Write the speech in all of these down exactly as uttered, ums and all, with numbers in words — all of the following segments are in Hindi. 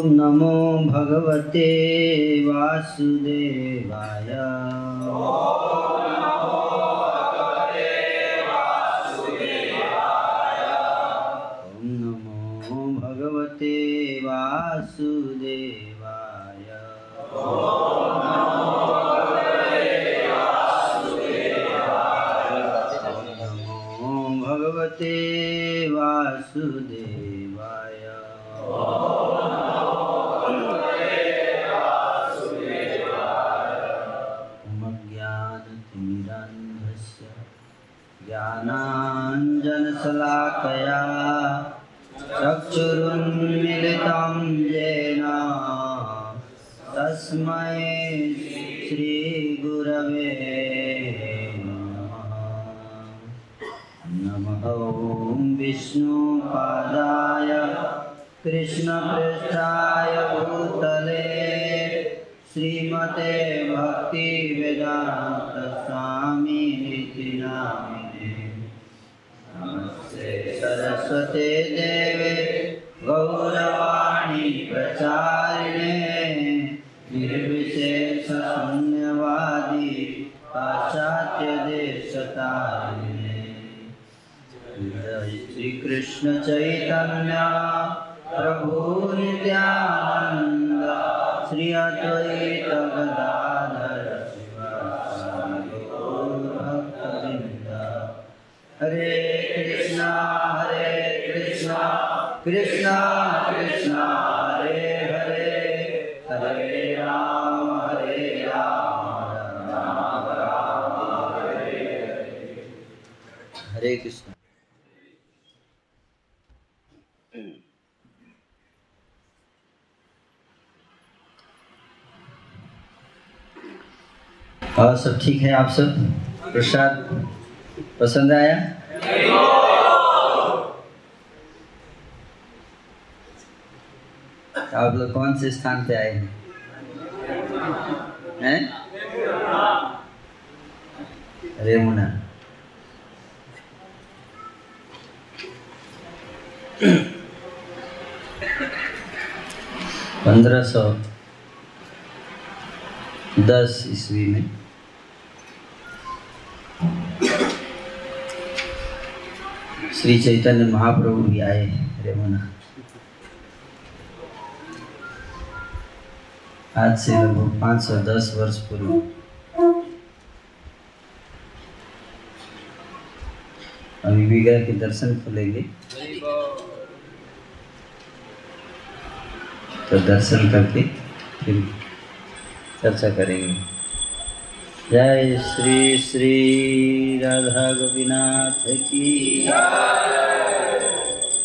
ओम नमो भगवते वासुदेवाय। और सब ठीक है? आप सब प्रसाद पसंद आया? आप लोग कौन से स्थान पे आए हैं? हैं? रेमुना। पंद्रह सौ दस ईस्वी में श्री चैतन्य महाप्रभु भी आए रेमुना। आज से लगभग पाँच सौ दस वर्ष पूर्व अभी विग्रह के दर्शन खुलेंगे तो दर्शन करके फिर चर्चा करेंगे। जय श्री श्री राधा गोपीनाथ की,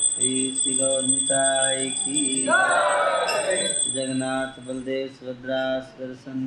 श्री श्री गौर निताय की, जगन्नाथ बलदेव सुभद्रा दर्शन।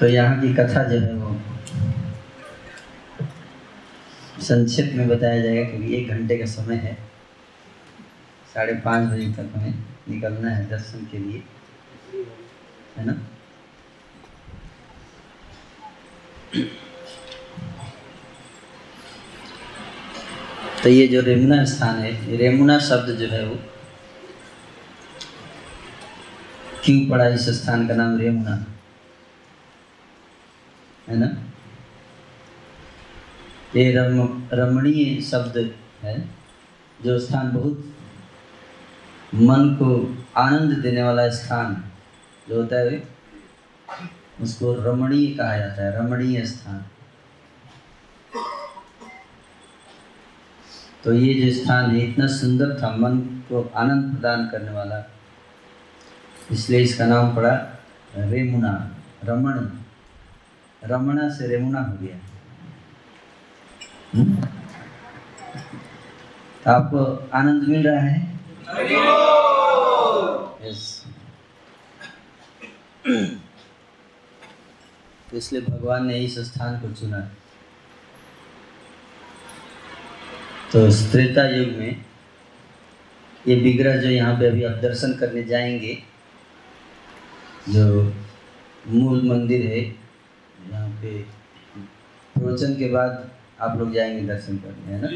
तो यहाँ की कथा जो है वो संक्षिप्त में बताया जाएगा क्योंकि एक घंटे का समय है। साढ़े पाँच बजे तक हमें निकलना है दर्शन के लिए, है ना? तो ये जो रेमुना स्थान है, रेमुना शब्द जो है वो क्यों पड़ा, इस स्थान का नाम रेमुना है ना? ये रम रमणीय शब्द है जो स्थान बहुत मन को आनंद देने वाला स्थान जो होता है उसको रमणीय कहा जाता है। रमणीय स्थान, तो ये जो स्थान है इतना सुंदर था, मन को आनंद प्रदान करने वाला, इसलिए इसका नाम पड़ा रेमुना, रमण, रमणा से रेमुना हो गया। हुँ? आपको आनंद मिल रहा है? yes. तो इसलिए भगवान ने इस स्थान को चुना। तो त्रेता युग में ये विग्रह जो यहाँ पे अभी आप दर्शन करने जाएंगे, जो मूल मंदिर है यहाँ पे, प्रवचन के बाद आप लोग जाएंगे दर्शन करने, है ना।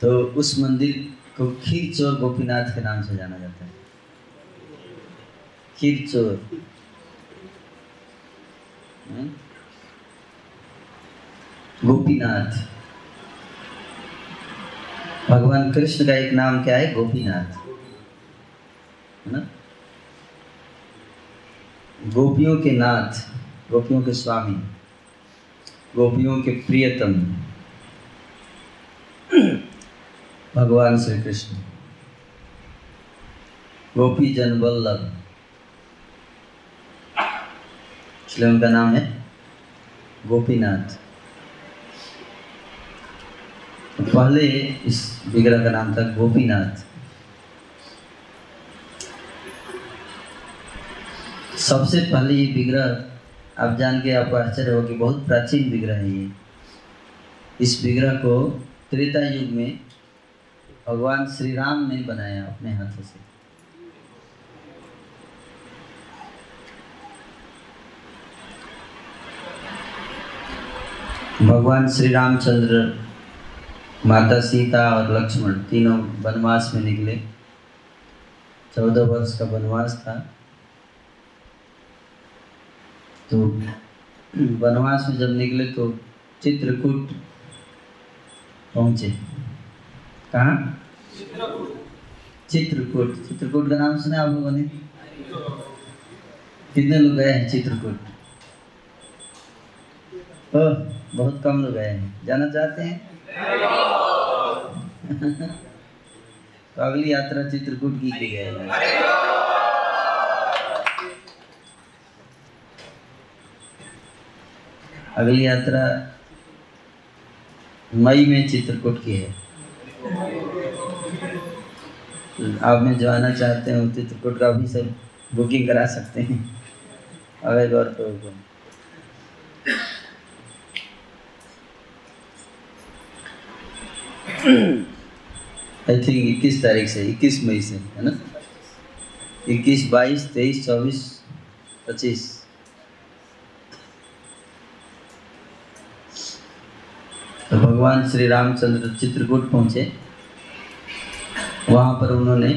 तो उस मंदिर को खीरचोर गोपीनाथ के नाम से जाना जाता है। खीरचोर, गोपीनाथ, भगवान कृष्ण का एक नाम क्या है? गोपीनाथ, है ना। गोपियों के नाथ, गोपियों के स्वामी, गोपियों के प्रियतम भगवान श्री कृष्ण, गोपी जन वल्लभ, इसलिए उनका नाम है गोपीनाथ। पहले इस विग्रह का नाम था गोपीनाथ। सबसे पहले ये विग्रह, आप जान के आपको आश्चर्य होगा कि बहुत प्राचीन विग्रह है ये। इस विग्रह को त्रेता युग में भगवान श्री राम ने बनाया अपने हाथों से। भगवान श्री रामचंद्र, माता सीता और लक्ष्मण तीनों वनवास में निकले। चौदह वर्ष का वनवास था। तो वनवास में जब निकले तो चित्रकूट पहुंचे। कहाँ? चित्रकूट। चित्रकूट का नाम सुना आप लोगों ने? कितने लोग गए हैं चित्रकूट? ओ, बहुत कम लोग गए हैं। जाना चाहते हैं? तो अगली यात्रा चित्रकूट की की जाएगी। अगली यात्रा मई में चित्रकूट की है। आप में जो आना चाहते हैं चित्रकूट का भी सब बुकिंग करा सकते हैं। अगर गौर करो आई थिंक इक्कीस तारीख से, इक्कीस मई से, है ना। इक्कीस, बाईस, तेईस, चौबीस, पच्चीस। तो भगवान श्री रामचंद्र चित्रकूट पहुँचे। वहाँ पर उन्होंने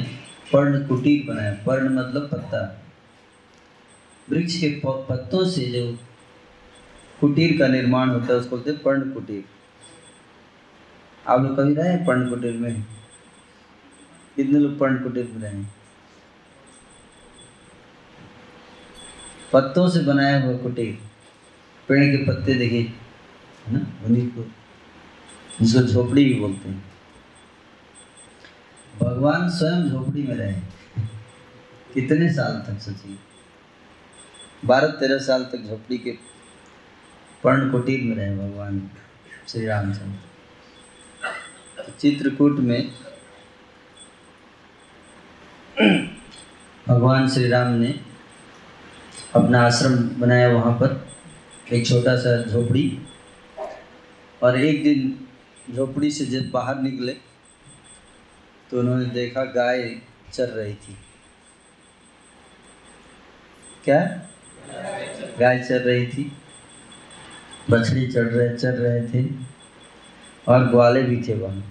पर्ण कुटीर बनाया। पर्ण मतलब पत्ता, वृक्ष के पत्तों से जो कुटीर का निर्माण होता है उसको बोलते हैं पर्ण कुटीर। आप लोग कभी रहे हैं पर्ण कुटीर में? कितने लोग पर्ण कुटीर में रहे हैं? पत्तों से बनाया हुआ कुटीर, पेड़ के पत्ते देखे, है ना, उन्हीं को, जिसको झोपड़ी भी बोलते हैं। भगवान स्वयं झोपड़ी में रहे। कितने साल तक? सोचिए, बारह तेरह साल तक झोपड़ी के पर्ण कुटीर में रहे भगवान श्री रामचंद्र। चित्रकूट में भगवान श्री राम ने अपना आश्रम बनाया। वहाँ पर एक छोटा सा झोपड़ी, और एक दिन झोपड़ी से जब बाहर निकले तो उन्होंने देखा गाय चर रही थी। क्या? गाय चर रही थी, बछड़ी चढ़ रहे चढ़ रहे थे, और ग्वाले भी थे वहाँ,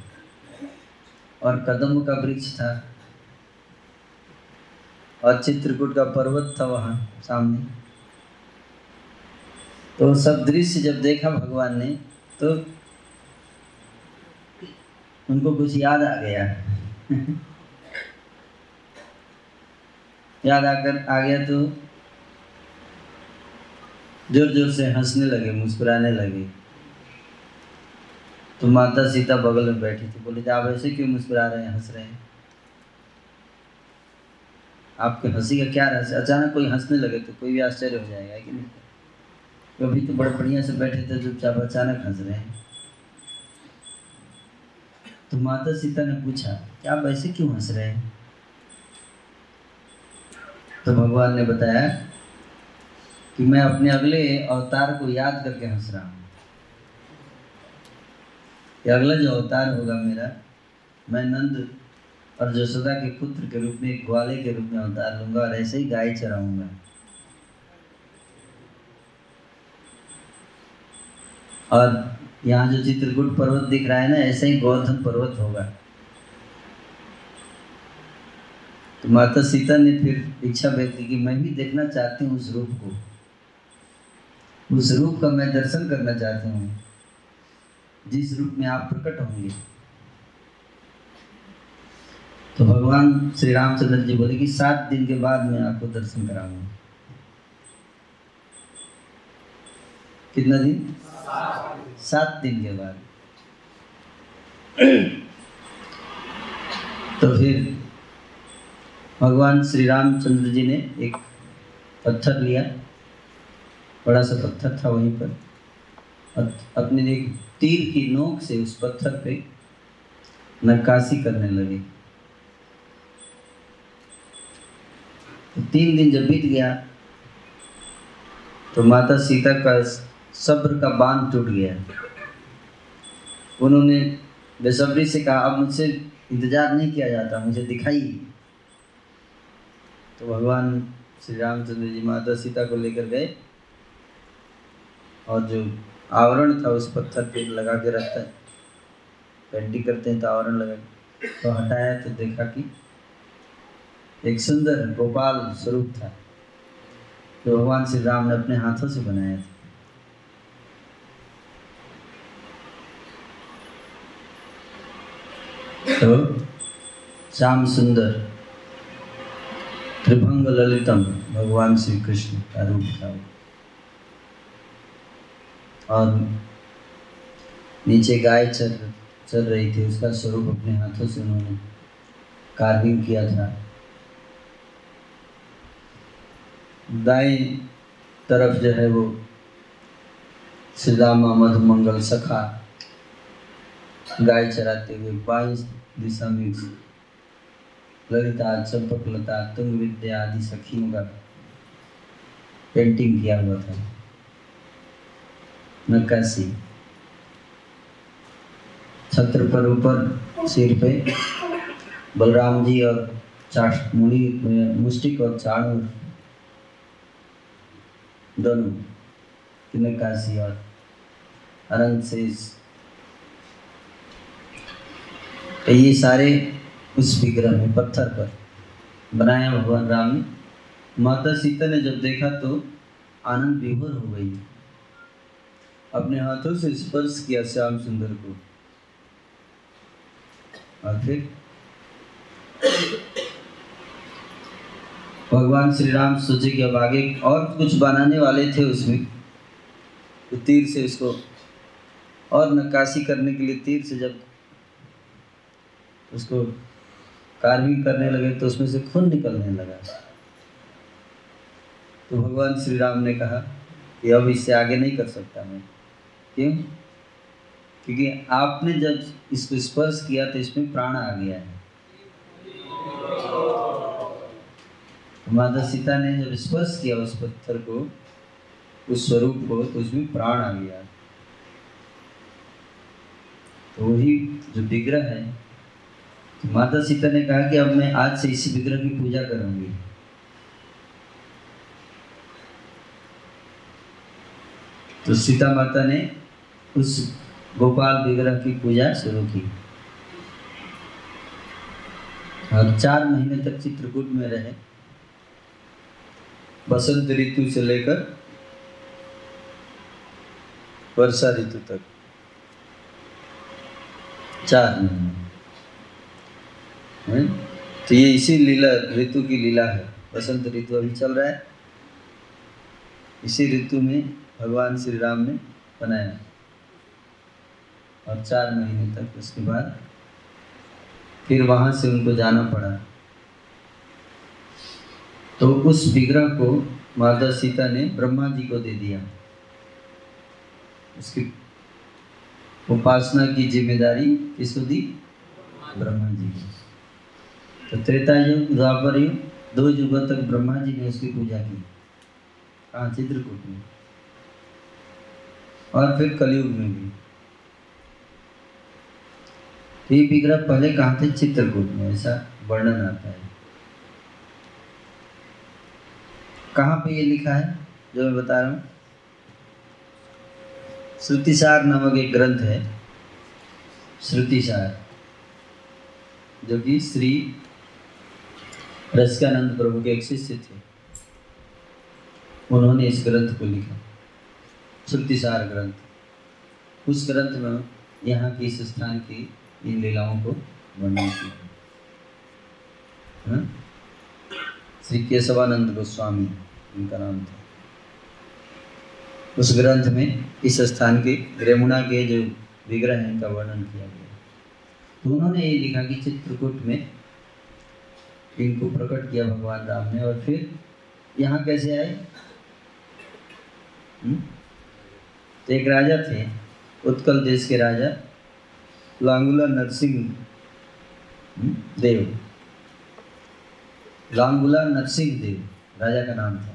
और कदम का वृक्ष था, और चित्रकूट का पर्वत था वहाँ सामने। तो सब दृश्य जब देखा भगवान ने तो उनको कुछ याद आ गया। याद आकर आ गया तो जोर जोर से हंसने लगे, मुस्कुराने लगे। तो माता सीता बगल में बैठी थी, बोले आप ऐसे क्यों मुस्कुरा रहे हैं, हंस रहे हैं? आपके हंसी का क्या रहस्य, अचानक कोई हंसने लगे तो कोई भी आश्चर्य हो जाएगा कि नहीं। अभी तो बड़े बढ़िया से बैठे थे, चुपचाप अचानक हंस रहे हैं। तो माता सीता ने पूछा कि आप ऐसे क्यों हंस रहे हैं? तो भगवान ने बताया कि मैं अपने अगले अवतार को याद करके हंस रहा हूँ। अगला जो अवतार होगा मेरा, मैं नंद और जसोदा के पुत्र के रूप में, ग्वाले के रूप में अवतार लूंगा और ऐसे ही गाय चराऊंगा। और यहाँ जो चित्रकूट पर्वत दिख रहा है ना, ऐसे ही गोवर्धन पर्वत होगा। तो माता सीता ने फिर इच्छा व्यक्त की कि मैं भी देखना चाहती हूँ उस रूप को, उस रूप का मैं दर्शन करना चाहती हूँ जिस रूप में आप प्रकट होंगे। तो भगवान श्री रामचंद्र जी बोले कि सात दिन के बाद मैं आपको दर्शन कराऊंगा। कितना दिन? सात दिन के बाद। तो फिर भगवान श्री रामचंद्र जी ने एक पत्थर लिया, बड़ा सा पत्थर था, वहीं पर अपने एक तीर की नोक से उस पत्थर पे नक्काशी करने लगे। तो तीन दिन जब बीत गया तो माता सीता का सब्र का बांध टूट गया। उन्होंने बेसब्री से कहा, अब मुझसे इंतजार नहीं किया जाता, मुझे दिखाइए। तो भगवान श्री रामचंद्र जी माता सीता को लेकर गए और जो आवरण था उस पत्थर पे लगा के रखता है, पेंटिंग करते हैं तो आवरण लगा, तो हटाया तो देखा कि एक सुंदर गोपाल स्वरूप था जो भगवान श्री राम ने अपने हाथों से बनाया था। तो श्याम सुंदर त्रिभंग ललितम भगवान श्री कृष्ण का रूप था। और नीचे गाय चल चल रही थी, उसका स्वरूप अपने हाथों से उन्होंने कार्विंग किया था। दाएं तरफ जो है वो श्रीरामा मधुमंगल सखा गाय चराते हुए, बाईं दिशा में ललिता चंपक लता तुंग विद्या आदि सखियों का पेंटिंग किया हुआ था, नक्काशी। छत्र पर ऊपर सिर पे बलराम जी और चाट मुड़ी मुस्टिक और चाणूर दोनों की नक्काशी और अनंत शेष, ये सारे उस विग्रह में पत्थर पर बनाया भगवान राम ने। माता सीता ने जब देखा तो आनंद विभोर हो गई, अपने हाथों से स्पर्श किया श्याम सुंदर को और फिर भगवान श्री राम सोचे कि अब आगे और कुछ बनाने वाले थे उसमें, तो तीर से उसको और नक्काशी करने के लिए तीर से जब उसको कार्विंग करने लगे तो उसमें से खून निकलने लगा। तो भगवान श्री राम ने कहा कि अब इससे आगे नहीं कर सकता मैं। क्यों? क्योंकि आपने जब इसको स्पर्श किया तो इसमें प्राण आ गया है। तो माता सीता ने जब स्पर्श किया उस पत्थर को, उस स्वरूप को, तो उसमें प्राण आ गया। तो वही जो विग्रह है, तो माता सीता ने कहा कि अब मैं आज से इसी विग्रह की पूजा करूंगी। तो सीता माता ने उस गोपाल विग्रह की पूजा शुरू की और चार महीने तक चित्रकूट में रहे, बसंत ऋतु से लेकर वर्षा ऋतु तक चार महीने। तो ये इसी लीला, ऋतु की लीला है। बसंत ऋतु अभी चल रहा है, इसी ऋतु में भगवान श्री राम ने बनाया और चार महीने तक। उसके बाद फिर वहाँ से उनको जाना पड़ा तो उस विग्रह को माता सीता ने ब्रह्मा जी को दे दिया। उसकी उपासना की जिम्मेदारी किसको दी? ब्रह्मा जी को। तो त्रेता युग, द्वापर युग, दो युगों तक ब्रह्मा जी ने उसकी पूजा की। हाँ, चित्रकूट में और फिर कलयुग में भी। तो ये विग्रह पहले कहाँ थे? चित्रकूट में, ऐसा वर्णन आता है। कहाँ पे ये लिखा है जो मैं बता रहा हूँ? श्रुतिसार नामक एक ग्रंथ है, श्रुतिसार, जो कि श्री रसिकानंद प्रभु के एक शिष्य थे, उन्होंने इस ग्रंथ को लिखा, श्रुतिसार ग्रंथ। उस ग्रंथ में यहाँ की, इस स्थान की इन लीलाओं को वर्णन किया। श्री केशवानंद गोस्वामी उनका नाम था। उस ग्रंथ में इस स्थान के रेमुणा के जो विग्रह हैं उनका वर्णन किया गया। तो उन्होंने ये लिखा कि चित्रकूट में इनको प्रकट किया भगवान राम ने, और फिर यहाँ कैसे आए? तो एक राजा थे, उत्कल देश के राजा लांगुला नरसिंह देव, लांगुला नरसिंह देव राजा का नाम था।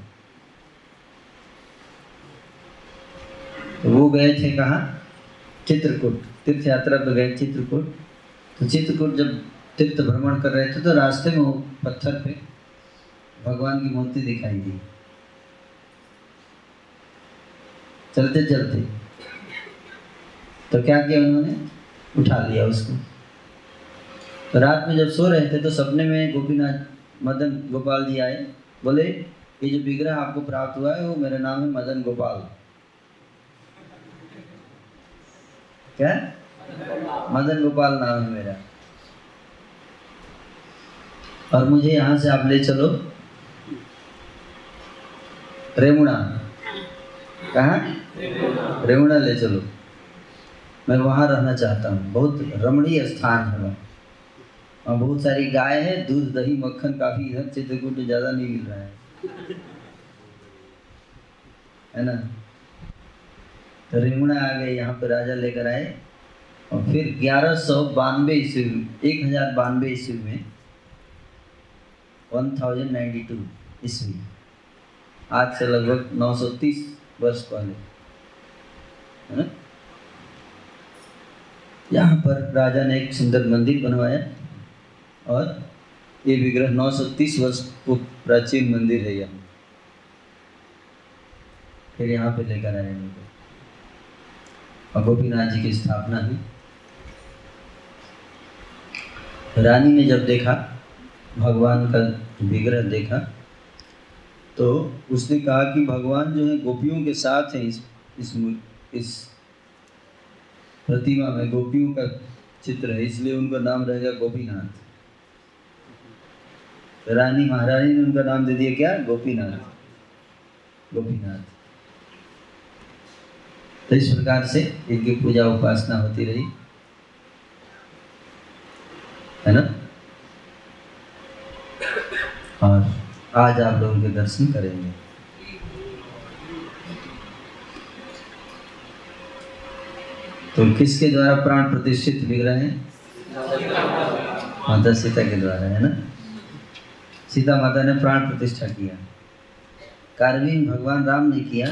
तो वो गए थे कहाँ? चित्रकूट, तीर्थ यात्रा पर गए चित्रकूट। तो चित्रकूट जब तीर्थ भ्रमण कर रहे थे तो रास्ते में वो पत्थर पे भगवान की मूर्ति दिखाई दी। चलते चलते तो क्या किया उन्होंने? उठा लिया उसको। तो रात में जब सो रहे थे तो सपने में गोपीनाथ मदन गोपाल जी आए, बोले ये जो विग्रह आपको प्राप्त हुआ है वो मेरा नाम है मदन गोपाल। क्या? मदन गोपाल नाम है मेरा, और मुझे यहाँ से आप ले चलो रेमुणा। कहाँ? रेमुणा ले चलो, मैं वहाँ रहना चाहता हूँ, बहुत रमणीय स्थान है वहाँ, बहुत सारी गाय है, दूध दही मक्खन काफी इधर चित्रकूट में ज्यादा नहीं मिल रहा है, है ना। तो रेमुणा आ गए, यहाँ पे राजा लेकर आए, और फिर ग्यारह सौ बानवे ईस्वी एक हजार बानवे ईस्वी में वन थाउजेंड नाइन्टी टू ईस्वी, आज से लगभग नौ सौ तीस वर्ष पहले, है ना, यहाँ पर राजा ने एक सुंदर मंदिर बनवाया, और ये विग्रह नौ सौ तीस वर्ष प्राचीन मंदिर है यहाँ। फिर यहाँ पे लेकर आए उनको, और गोपीनाथ जी की स्थापना हुई। रानी ने जब देखा भगवान का विग्रह देखा तो उसने कहा कि भगवान जो है गोपियों के साथ हैं, इस इस इस प्रतिमा में गोपियों का चित्र है, इसलिए उनका नाम रहेगा गोपीनाथ। रानी महारानी ने उनका नाम दे दिया क्या? गोपीनाथ, गोपीनाथ। तो इस प्रकार से इनकी पूजा उपासना होती रही, है ना। और आज आप लोगों के दर्शन करेंगे। तो किसके द्वारा प्राण प्रतिष्ठित विग्रह है? माता सीता के द्वारा, है ना। सीता माता ने प्राण प्रतिष्ठा किया, कार्विंग भगवान राम ने किया,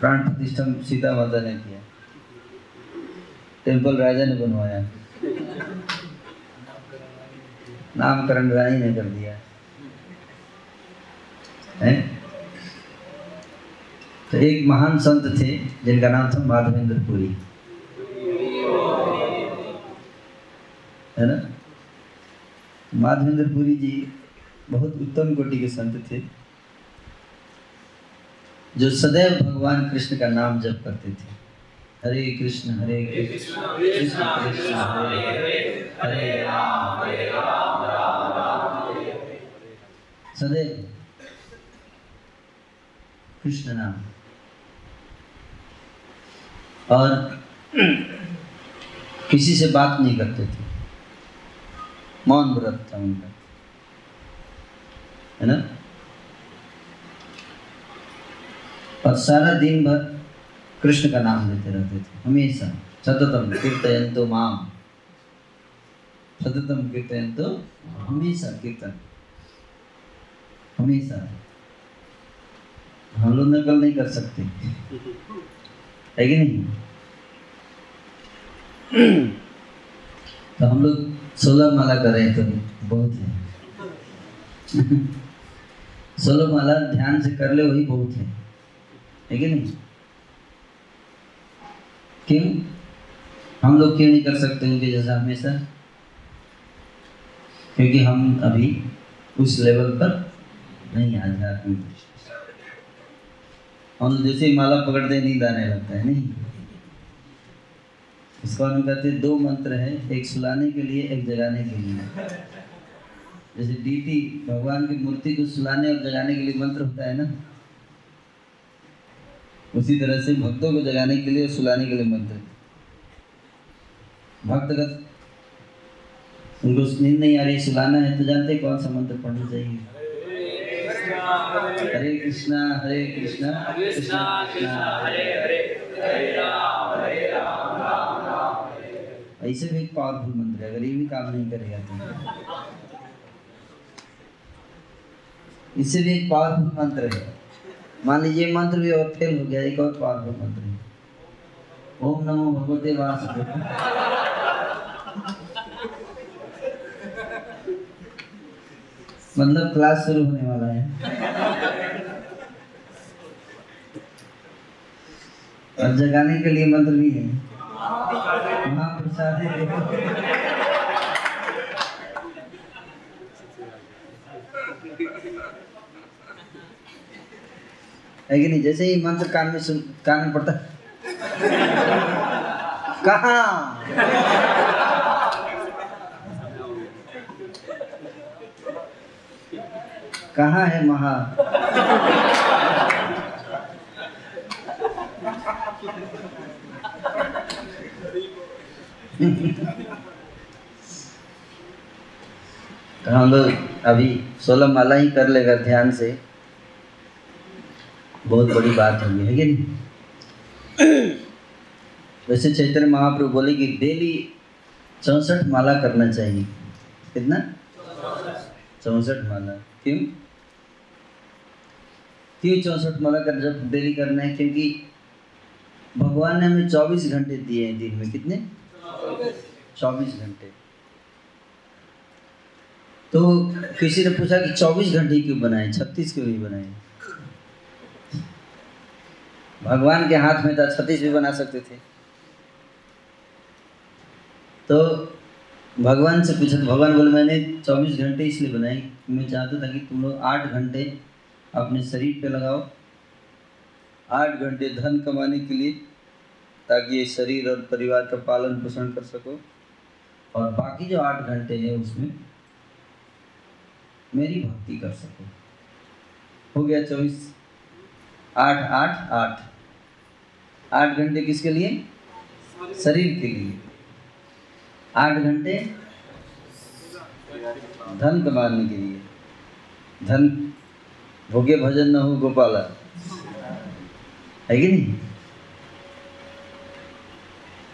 प्राण प्रतिष्ठा सीता माता ने किया, टेम्पल राजा ने बनवाया, नामकरण रानी ने कर दिया है। तो एक महान संत थे जिनका नाम था माधवेंद्र पुरी, है ना। माधवेंद्र पुरी जी बहुत उत्तम कोटि के संत थे, जो सदैव भगवान कृष्ण का नाम जप करते थे। हरे कृष्ण हरे कृष्ण कृष्ण कृष्ण हरे हरे, हरे राम हरे राम राम राम हरे हरे। सदैव कृष्ण नाम, और किसी से बात नहीं करते थे, मौन व्रत था उनका, है ना। और सारा दिन भर कृष्ण का नाम लेते रहते थे हमेशा। सततम कीर्तयन्तो माम, सततम कीर्तयन्तो, हमेशा कीर्तन, हमेशा। हम लोग नकल नहीं कर सकते है कि नहीं। तो हम लोग सोलह माला कर रहे तो बहुत है। सोलह माला ध्यान से कर ले वही बहुत है, है कि नहीं। क्यों हम लोग क्यों नहीं कर सकते उनके जैसा हमेशा? क्योंकि हम अभी उस लेवल पर नहीं आ जाते। हम जैसे ही माला पकड़ते नींद आने लगता है, नहीं। इसको हम कहते हैं दो मंत्र है, एक सुलाने के लिए एक जगाने के लिए। जैसे डीटी भगवान की मूर्ति को सुलाने और जगाने के लिए मंत्र होता है ना, उसी तरह से भक्तों को जगाने के लिए और सुलाने के लिए मंत्र। भक्त अगर उनको नींद नहीं आ रही, सुलाना है, तो जानते कौन सा मंत्र पढ़ना चाहिए? हरे कृष्णा हरे कृष्णा कृष्णा कृष्णा हरे हरे, हरे राम हरे राम राम राम। ऐसे भी एक पावरफुल मंत्र है, अगर ये भी काम नहीं करेगा तो इससे भी एक पावरफुल मंत्र है। मान लीजिए मंत्र भी और फेल हो गया, एक और पावरफुल मंत्र है, ओम नमो भगवते वासुदेवाय। मतलब क्लास शुरू होने वाला है। और जगाने के लिए मंत्र भी है, महाप्रसाद। है कि नहीं। जैसे ही मंत्र कान में सुन कान में पड़ता, कहाँ कहाँ है महा। हम लोग अभी सोलह माला ही कर लेगा ध्यान से, बहुत बड़ी बात होगी, है कि नहीं। वैसे चैतन्य महाप्रभु बोले कि डेली चौसठ माला करना चाहिए। कितना? चौसठ माला। क्यों क्यों चौसठ माला कर जब डेली करना है? क्योंकि भगवान ने हमें चौबीस घंटे दिए हैं दिन में। कितने? चौबीस घंटे। तो किसी ने पूछा कि चौबीस घंटे क्यों बनाए, छत्तीस क्यों नहीं बनाए? भगवान के हाथ में था, छत्तीस भी बना सकते थे। तो भगवान से पूछा, भगवान बोले मैंने चौबीस घंटे इसलिए बनाए, मैं चाहता था कि तुम लोग आठ घंटे अपने शरीर पे लगाओ, आठ घंटे धन कमाने के लिए, ताकि ये शरीर और परिवार का पालन पोषण कर सको, और बाकी जो आठ घंटे हैं उसमें मेरी भक्ति कर सको। हो गया चौबीस, आठ आठ आठ। आठ घंटे किसके लिए? शरीर के लिए। आठ घंटे धन कमाने के लिए, धन भोगे भजन न हो गोपाला, है कि नहीं।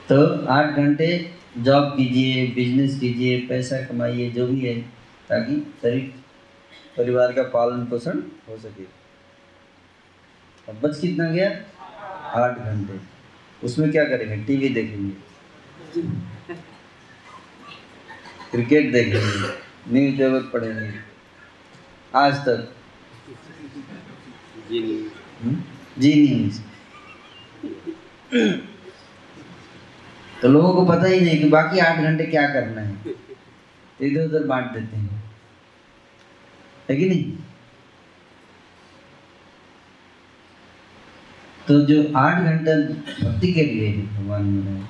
तो आठ घंटे जॉब कीजिए, बिजनेस कीजिए, पैसा कमाइए, जो भी है, ताकि शरीर परिवार का पालन पोषण हो सके। अब बच कितना गया? आठ घंटे। उसमें क्या करेंगे? टीवी देखेंगे, क्रिकेट देखेंगे, न्यूज पेपर पढ़ेंगे, आज तक, जी न्यूज। तो लोगों को पता ही नहीं कि बाकी आठ घंटे क्या करना है, इधर उधर बांट देते हैं, है कि नहीं। तो जो आठ घंटे भक्ति के लिए भगवान में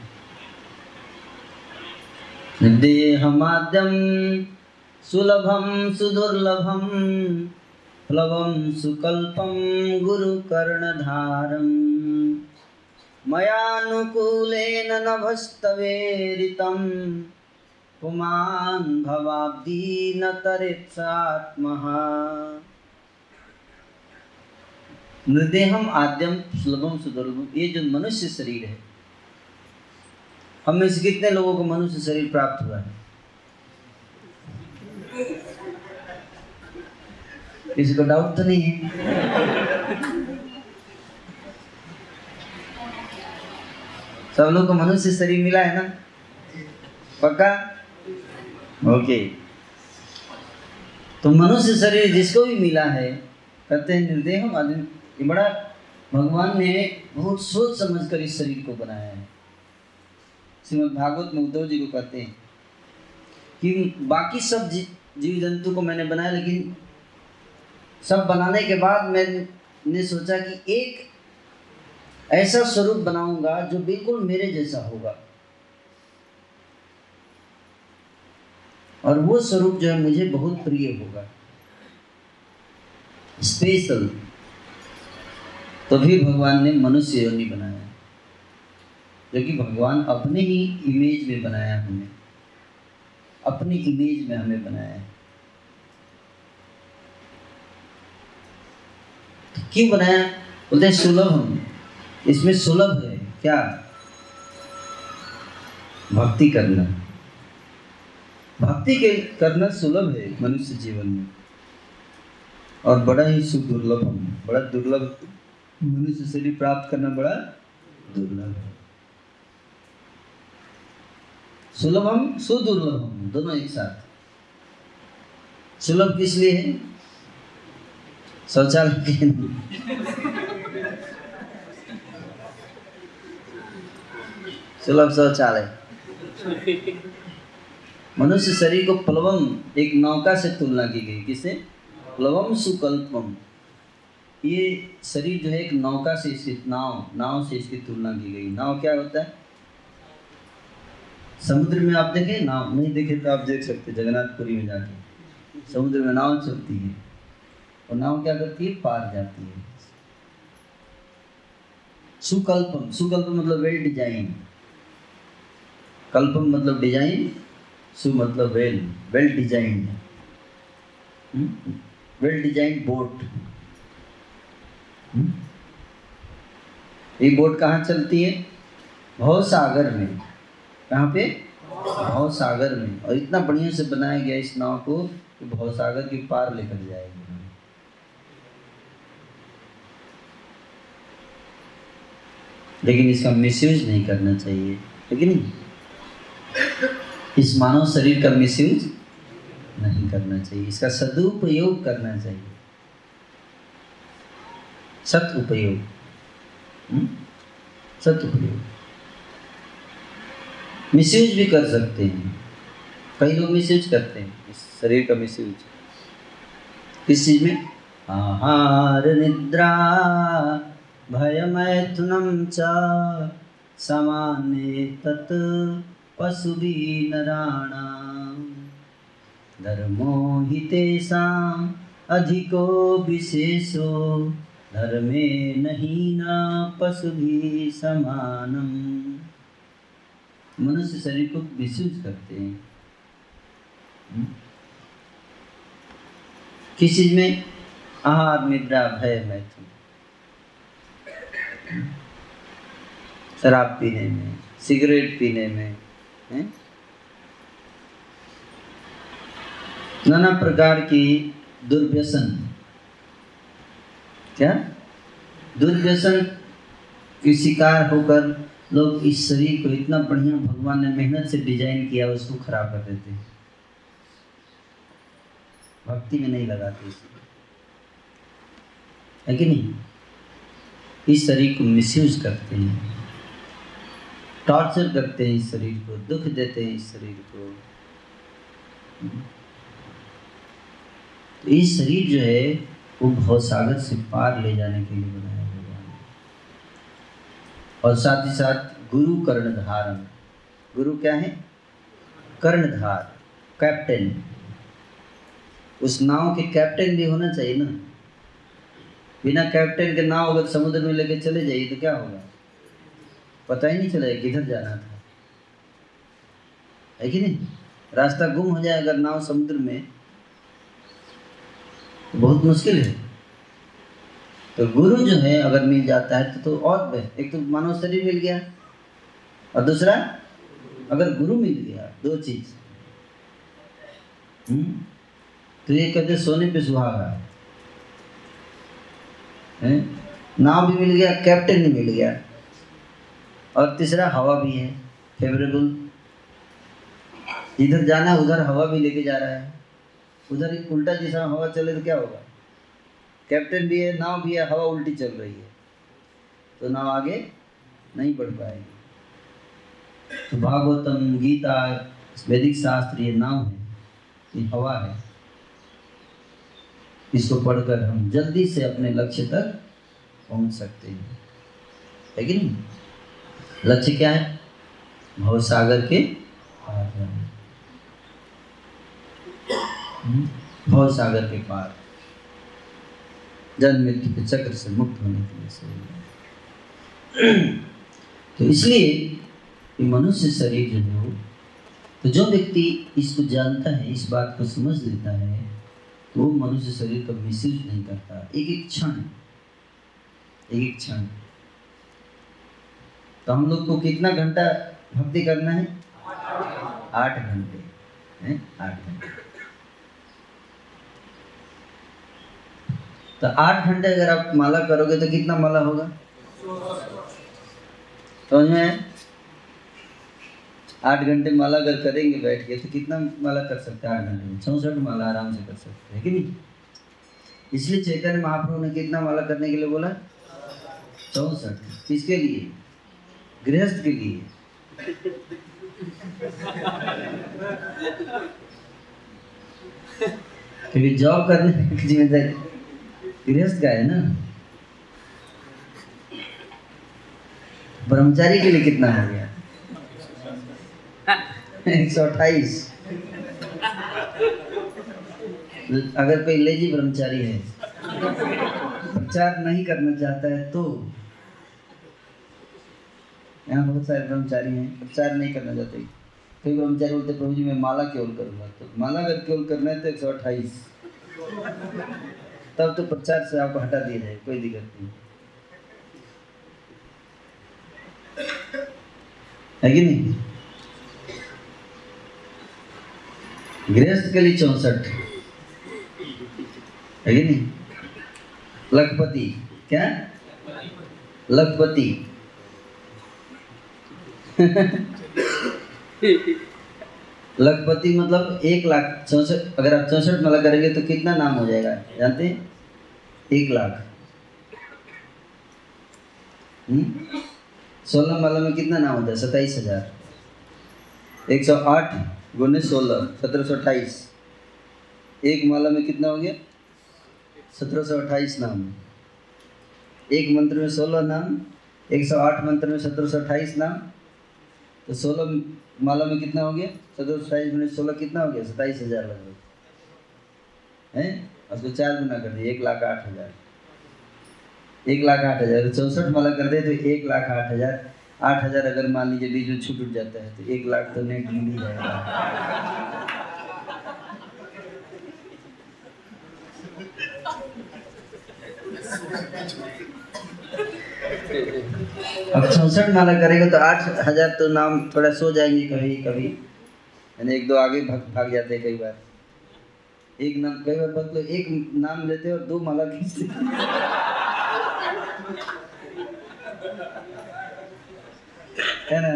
देहमाद्यं सुलभं सुदुर्लभं प्लवं सुकल्पं गुरुकर्णधारं मयानुकूलेन नभस्तवेरितं पुमान् भवाब्दी न तरेत्सात्मः। मृदेहम आद्यम सुलभम सुदुर्लभम। ये जो मनुष्य शरीर है, हम में से कितने लोगों को मनुष्य शरीर प्राप्त हुआ है? किसी को डाउट तो नहीं है? सब लोग को मनुष्य शरीर मिला है ना? पक्का? ओके। तो मनुष्य शरीर जिसको भी मिला है, कहते हैं निर्देह आदमी, ये बड़ा भगवान ने बहुत सोच समझ कर इस शरीर को बनाया है। श्रीमद् भागवत में उद्धव जी को कहते हैं कि बाकी सब जी, जीव जंतु को मैंने बनाया, लेकिन सब बनाने के बाद मैंने सोचा कि एक ऐसा स्वरूप बनाऊंगा जो बिल्कुल मेरे जैसा होगा, और वो स्वरूप जो है मुझे बहुत प्रिय होगा, स्पेशल। तभी भगवान ने मनुष्य योनि बनाया, जो कि भगवान अपने ही इमेज में बनाया, हमें अपनी इमेज में हमें बनाया है। क्यों बनाया? बोलते हैं सुलभ। हम इसमें सुलभ है क्या? भक्ति करना। भक्ति के करना सुलभ है मनुष्य जीवन में, और बड़ा ही सुदुर्लभ हम बड़ा दुर्लभ मनुष्य शरीर प्राप्त करना बड़ा दुर्लभ है। सुलभम सुदुर्लभम दोनों एक साथ। सुलभ किस लिए है? शौचालय के सुलभ शौचालय। मनुष्य शरीर को प्लवम, एक नौका से तुलना की गई। किसे? प्लवम सुकल्पम। ये शरीर जो है एक नौका से, इसकी नाव नाव से इसकी तुलना की गई। नाव क्या होता है? समुद्र में आप देखें, नाव नहीं देखे तो आप देख सकते, जगन्नाथपुरी में जाके समुद्र में नाव चलती है, और नाव क्या करती है? पार जाती है। सुकल्पम, सुकल्पम मतलब वेल डिजाइन, कल्पम मतलब डिजाइन, सु मतलब well, well design, well design boat. ये बोट कहाँ चलती है? भवसागर में। कहाँ पे? भवसागर में। और इतना बढ़िया से बनाया गया इस नाव को कि भवसागर के पार लेकर जाएगी। लेकिन इसका मिसयूज नहीं करना चाहिए, लेकिन इस मानव शरीर का मिसयूज नहीं करना चाहिए, इसका सदुपयोग करना चाहिए, सदुपयोग, सदुपयोग। मिसयूज भी कर सकते हैं, कई लोग मिसयूज करते हैं इस शरीर का। मिसयूज किस चीज में? आहार निद्रा भय मैथुनम च समाने तत् पशुभि नराणाम् धर्मो हि तेषाम् अधिको विशेषो धर्मे नहि न पशुभि समानम। मनुष्य शरीर को विशुद्ध करते हैं किस चीज में? आहार निद्रा भय मैथुन, शराब पीने में, सिगरेट पीने में, नाना प्रकार की दुर्व्यसन। क्या? दुर्व्यसन के शिकार होकर लोग इस शरीर को, इतना बढ़िया भगवान ने मेहनत से डिजाइन किया, उसको खराब कर देते हैं, भक्ति में नहीं लगाते इसे, है कि नहीं? इस शरीर को मिसयूज करते हैं, टॉर्चर करते हैं इस शरीर को, दुख देते हैं इस शरीर को। तो इस शरीर जो है वो भवसागर से पार ले जाने के लिए बनाया गया है। और साथ ही साथ गुरु कर्णधारम। गुरु क्या है? कर्णधार, कैप्टन। उस नाव के कैप्टन भी होना चाहिए ना। बिना कैप्टन के नाव अगर समुद्र में लेके चले जाइए तो क्या होगा? पता ही नहीं चलेगा किधर जाना था, है कि नहीं? रास्ता गुम हो जाए अगर नाव समुद्र में तो बहुत मुश्किल है। तो गुरु जो है अगर मिल जाता है तो, तो और बेहतर। एक तो मानव शरीर मिल गया और दूसरा अगर गुरु मिल गया, दो चीज। हम्म तो ये कहते सोने पे सुहागा है, नाव भी मिल गया, कैप्टन भी मिल गया और तीसरा हवा भी है फेवरेबल। इधर जाना उधर हवा भी लेके जा रहा है, उधर एक उल्टा जैसा हवा चले तो क्या होगा? कैप्टन भी है, नाव भी है, हवा उल्टी चल रही है तो नाव आगे नहीं बढ़ पाएगी। तो भागवतम, गीता, वैदिक शास्त्र ये नाव है, ये हवा है। इसको पढ़कर हम जल्दी से अपने लक्ष्य तक पहुंच सकते हैं, है कि नहीं? लक्ष्य क्या है? भवसागर के पार जाना, भवसागर के पार, जन्म मृत्यु के चक्र से मुक्त होने के लिए। तो इसलिए मनुष्य शरीर जो है, तो जो व्यक्ति इसको जानता है, इस बात को समझ लेता है, तो वो मनुष्य शरीर का मिसयूज नहीं करता। एक एक क्षण, एक एक क्षण। तो हम लोग को कितना घंटा भक्ति करना है? आठ घंटे हैं, आठ घंटे। तो आठ घंटे अगर आप माला करोगे तो कितना माला होगा? समझ में? आठ घंटे माला अगर करेंगे बैठ के तो कितना माला कर सकते हैं? आठ घंटे में चौंसठ माला आराम से कर सकते हैं, है कि नहीं? इसलिए चैतन्य महाप्रभु ने कितना माला करने के लिए बोला? चौंसठ। किसके लिए? गृहस्थ के लिए। क्योंकि जॉब करने की जिम्मेदारी गृहस्थ का है ना। ब्रह्मचारी के लिए कितना हो गया? एक सौ अट्ठाईस। अगर कोई लेजी ब्रह्मचारी है, प्रचार नहीं करना चाहता है, तो यहाँ बहुत सारे ब्रह्मचारी हैं प्रचार नहीं करना चाहते। कई ब्रह्मचारी बोलते प्रभु जी मैं माला केवल करूँगा, तो माला अगर केवल करना है तो एक सौ अट्ठाईस, तब तो प्रचार से आपको हटा दिया जाए, कोई दिक्कत नहीं है, कि नहीं? गृहस्थ के लिए चौंसठ, है कि नहीं? लखपति क्या? लखपति लखपति मतलब एक लाख चौंसठ। अगर आप चौंसठ माला करेंगे तो कितना नाम हो जाएगा जानते हैं? एक लाख। हम्म सोलह माला में कितना नाम होता है? सत्ताईस हजार। एक सौ आठ गुने सोलह, सत्रह सौ अट्ठाईस। एक माला में कितना हो गया? सत्रह सौ अट्ठाईस नाम। एक मंत्र में सोलह नाम, एक सौ आठ मंत्र में सत्रह सौ अट्ठाईस नाम, तो सोलह माला में कितना हो गया? सत्रह सौ अट्ठाईस गुने सोलह कितना हो गया? सत्ताईस हज़ार लगभग है। उसको चार गुना कर दिए, एक लाख आठ हज़ार। एक लाख आठ हज़ार चौंसठ माला कर दे तो एक लाख आठ हज़ार आठ हज़ार अगर मान लीजिए बीच में छूट उठ जाता है तो एक लाख तो नेट मिल ही जाएगा। अब चौंसठ माला करेगा तो आठ हज़ार तो नाम थोड़ा सो जाएंगे कभी कभी, यानी एक दो आगे भक्त भाग जाते हैं कई बार। एक नाम कई बार भक्त लोग एक नाम लेते हैं और दो माला खींचते है ना।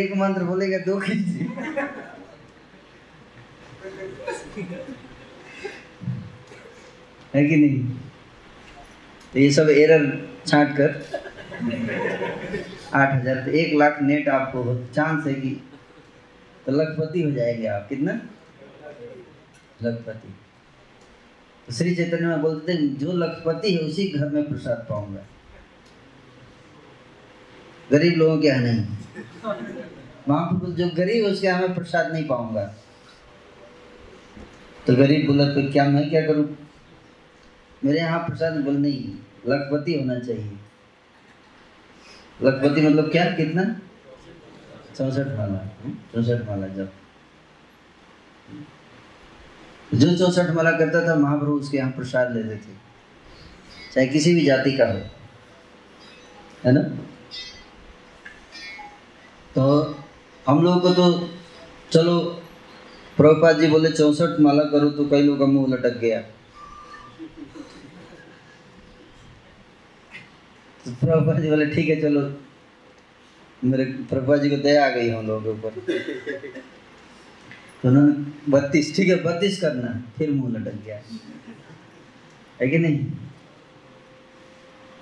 एक मंत्र बोलेगा दो खींचे। है कि नहीं? तो ये सब एरर छांट कर आठ हजार तो एक लाख नेट आपको चांस है कि, तो लखपति हो जाएंगे आप। कितना? लखपति। तो श्री चैतन्य में बोलते थे जो लखपति है उसी घर में प्रसाद पाऊंगा, गरीब लोगों के यहाँ नहीं। महापुरुष जो गरीब उसके यहाँ मैं प्रसाद नहीं पाऊंगा। तो गरीब बोला तो क्या मैं क्या करूँ, मेरे यहाँ प्रसाद? बोल नहीं, लखपति होना चाहिए। लखपति मतलब क्या? कितना? चौसठ माला, चौसठ माला जब जो चौसठ माला करता था महाप्रभु उसके यहाँ प्रसाद लेते थे, चाहे किसी भी जाति का हो, है ना। तो हम लोग को तो चलो प्रभुपाद जी बोले चौसठ माला करो तो कई लोग का मुँह लटक गया। तो प्रभुपाद जी बोले ठीक है चलो, मेरे प्रभुपाद जी को दया आ गई हम लोगों के ऊपर। तो उन्होंने बत्तीस, ठीक है बत्तीस करना, फिर मुँह लटक गया, है कि नहीं।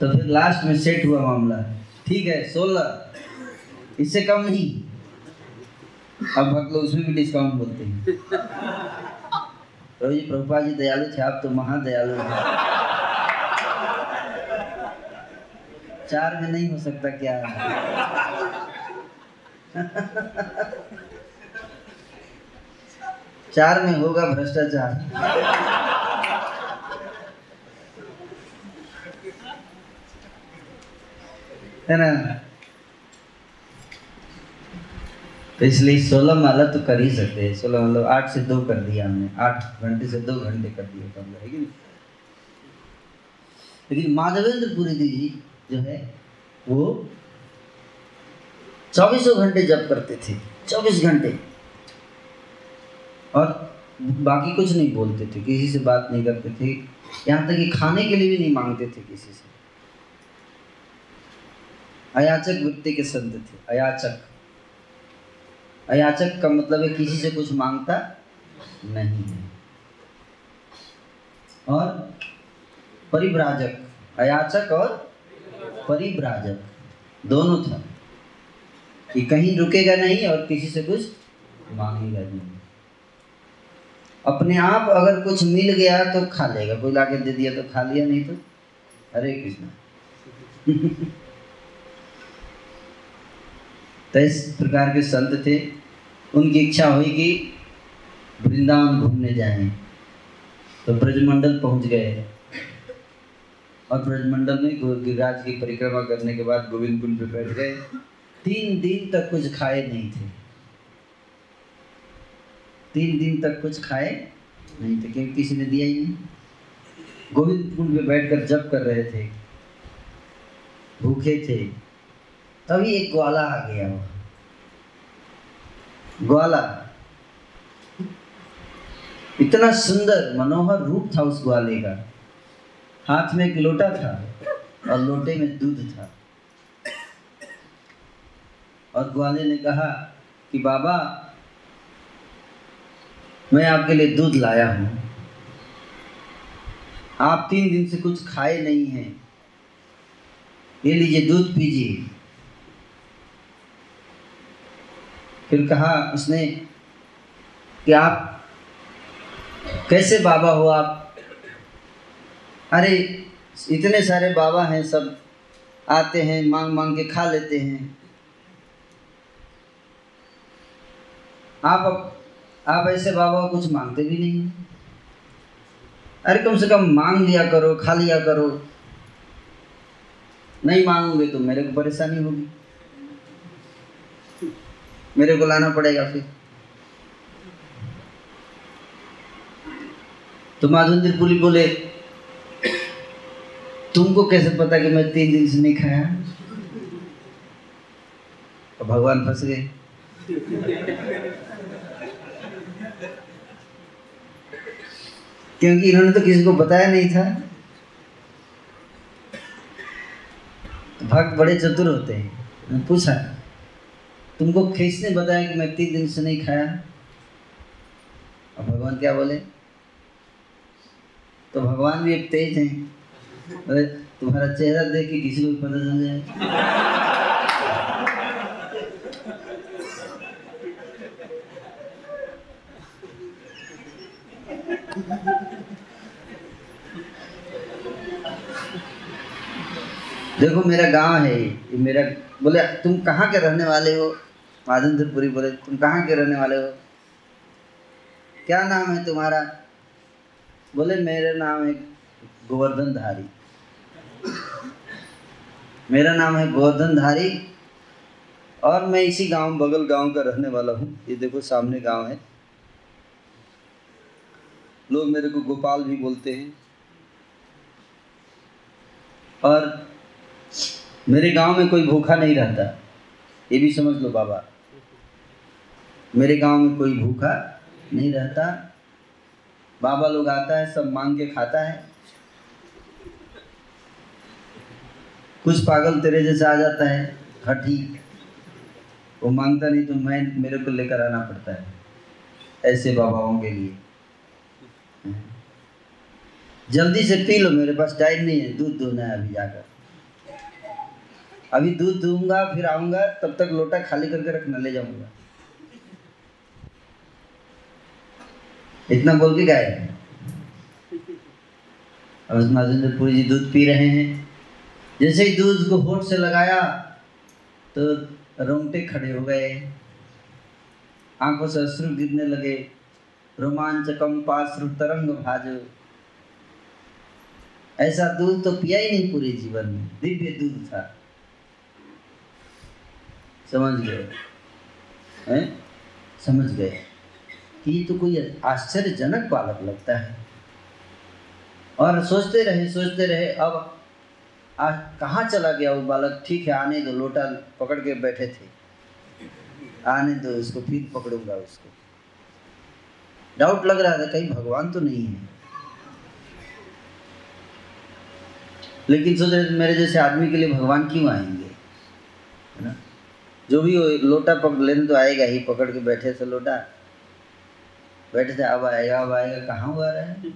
तो फिर लास्ट में सेट हुआ मामला, ठीक है सोलह, इससे कम नहीं। अब भक्त लोग उसमें भी डिस्काउंट बोलते हैं। प्रभु जी प्रभुपाद जी दयालु थे, आप तो महादयालु हैं, चार में नहीं हो सकता क्या। चार में होगा भ्रष्टाचार। है ना, तो इसलिए सोलह माला तो कर ही सकते हैं। सोलह माला आठ से दो कर दिया हमने, आठ घंटे से दो घंटे कर दिया कम रहेगी। लेकिन माधवेंद्र पुरी जी जो है वो चौबीसों घंटे जप करते थे, चौबीस घंटे, और बाकी कुछ नहीं बोलते थे, किसी से बात नहीं करते थे, यहाँ तक कि खाने के लिए भी नहीं मांगते थे किसी से। अयाचक वृत्ति के संत थे। अयाचक, अयाचक का मतलब है किसी से कुछ मांगता नहीं है। और परिव्राजक, अयाचक और परिव्राजक दोनों था कि कहीं रुकेगा नहीं और किसी से कुछ मांगेगा नहीं। अपने आप अगर कुछ मिल गया तो खा लेगा, कोई लाके दे दिया तो खा लिया, नहीं तो हरे कृष्णा। तो इस प्रकार के संत थे। उनकी इच्छा हुई कि वृंदावन घूमने जाएं, तो ब्रजमंडल पहुंच गए। और ब्रजमंडल में गिरिराज की परिक्रमा करने के बाद गोविंद कुंड पे बैठ गए। तीन दिन तक कुछ खाए नहीं थे, तीन दिन तक कुछ खाए नहीं थे, क्योंकि किसी ने दिया ही नहीं। गोविंद कुंड पे बैठकर जप कर रहे थे, भूखे थे। तभी एक ग्वाला आ गया। वहाँ ग्वाला, इतना सुंदर मनोहर रूप था उस ग्वाले का। हाथ में एक लोटा था और लोटे में दूध था। और ग्वाले ने कहा कि बाबा मैं आपके लिए दूध लाया हूँ, आप तीन दिन से कुछ खाए नहीं हैं, ये लीजिए दूध पीजिए। फिर कहा उसने कि आप कैसे बाबा हो आप, अरे इतने सारे बाबा हैं, सब आते हैं मांग मांग के खा लेते हैं, आप आप ऐसे बाबा को कुछ मांगते भी नहीं हैं। अरे कम से कम मांग लिया करो, खा लिया करो, नहीं मांगोगे तो मेरे को परेशानी होगी, मेरे को लाना पड़ेगा। फिर तो माधवेंद्र पुरी बोले तुमको कैसे पता कि मैं तीन दिन से नहीं खाया। तो भगवान फंस गए। क्योंकि इन्होंने तो किसी को बताया नहीं था। तो भक्त बड़े चतुर होते हैं। पूछा तुमको किसने बताया कि मैं तीन दिन से नहीं खाया। और भगवान क्या बोले, तो भगवान भी एक तेज हैं, अरे तुम्हारा चेहरा देख के किसी को भी पता चल जाए। देखो मेरा गांव है ये, मेरा। बोले तुम कहाँ के रहने वाले हो। माधवेंद्र पुरी बोले तुम कहाँ के रहने वाले हो, क्या नाम है तुम्हारा। बोले मेरा नाम है गोवर्धनधारी, मेरा नाम है गोवर्धनधारी और मैं इसी गांव बगल गांव का रहने वाला हूँ। ये देखो सामने गांव है। लोग मेरे को गोपाल भी बोलते हैं। और मेरे गांव में कोई भूखा नहीं रहता, ये भी समझ लो बाबा, मेरे गांव में कोई भूखा नहीं रहता। बाबा लोग आता है सब मांग के खाता है। कुछ पागल तेरे जैसा आ जाता है, हठी, वो मांगता नहीं तो मैं मेरे को लेकर आना पड़ता है। ऐसे बाबाओं के लिए जल्दी से पी लो, मेरे पास टाइम नहीं है, दूध दूना है अभी जाकर, अभी दूध दूंगा फिर आऊंगा, तब तक लोटा खाली करके रखना, ले जाऊंगा। इतना बोल के गए। अब जगन्नाथ पुरी जी दूध पी रहे हैं, जैसे ही दूध को होठ से लगाया तो रोंगटे खड़े हो गए, आंखों से अश्रु गिरने लगे। रोमांचकम पाश्रु तरंग भाजो, ऐसा दूध तो पिया ही नहीं पूरे जीवन में, दिव्य दूध था, समझ गए हैं? समझ गए कि ये तो कोई आश्चर्यजनक बालक लगता है। और सोचते रहे सोचते रहे, अब आ, कहाँ चला गया वो बालक? ठीक है आने दो, लोटा पकड़ के बैठे थे, आने दो उसको, फिर पकड़ूंगा उसको। डाउट लग रहा था कहीं भगवान तो नहीं है, लेकिन सोच रहे मेरे जैसे आदमी के लिए भगवान क्यों आएंगे, है ना? जो भी हो लोटा पकड़ लेने तो आएगा ही, पकड़ के बैठे थे, लोटा बैठे थे। अब आएगा अब आएगा कहाँ हुआ रहा है?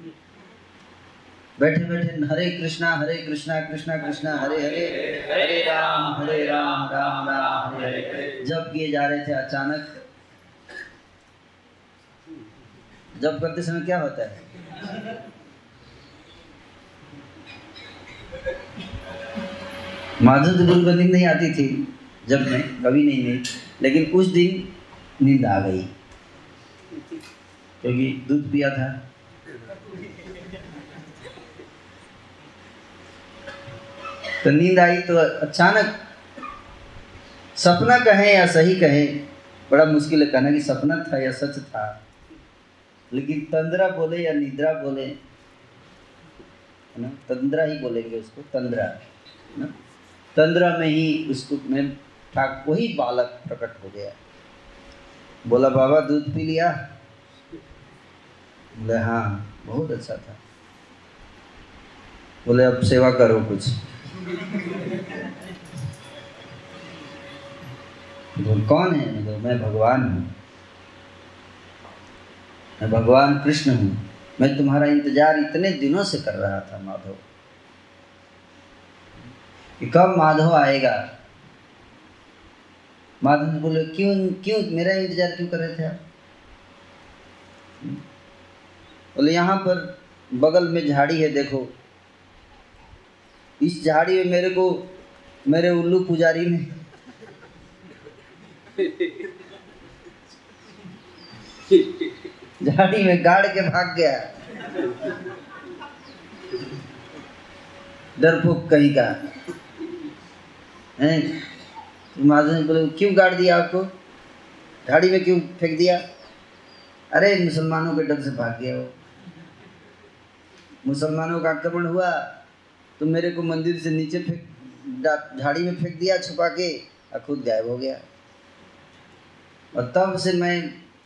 बैठे बैठे हरे कृष्णा हरे कृष्णा कृष्णा कृष्णा हरे हरे हरे राम हरे राम राम राम हरे हरे जब किए जा रहे थे। अचानक जब करते समय क्या होता है? माधुर्य को नींद नहीं आती थी जब मैं, कभी नहीं नहीं, लेकिन उस दिन नींद आ गई क्योंकि दूध पिया था। तो नींद आई तो अचानक, सपना कहें या सही कहें, बड़ा मुश्किल है कहना कि सपना था या सच था, लेकिन तंद्रा बोले या निद्रा बोले, है ना, तंद्रा ही बोलेंगे उसको, तंद्रा, है ना। तंद्रा में ही उसको मैं ठाक वही बालक प्रकट हो गया। बोला बाबा दूध पी लिया? बोले हाँ बहुत अच्छा था। बोले अब सेवा करो कुछ। कौन है? तो मैं भगवान हूँ, मैं भगवान कृष्ण हूँ, मैं तुम्हारा इंतजार इतने दिनों से कर रहा था माधव, कि कब माधव आएगा। माधव बोले क्यों क्यों मेरा इंतजार क्यों कर रहे थे आप? बोले यहाँ पर बगल में झाड़ी है, देखो इस झाड़ी में मेरे को मेरे उल्लू पुजारी ने झाड़ी में गाड़ के भाग गया, डरपोक कहीं का है। माधव ने बोले क्यों गाड़ दिया आपको, झाड़ी में क्यों फेंक दिया? अरे मुसलमानों के डर से भाग गया वो, मुसलमानों का आक्रमण हुआ तो मेरे को मंदिर से नीचे फेंक, झाड़ी में फेंक दिया छुपा के, और खुद गायब हो गया। और तब से मैं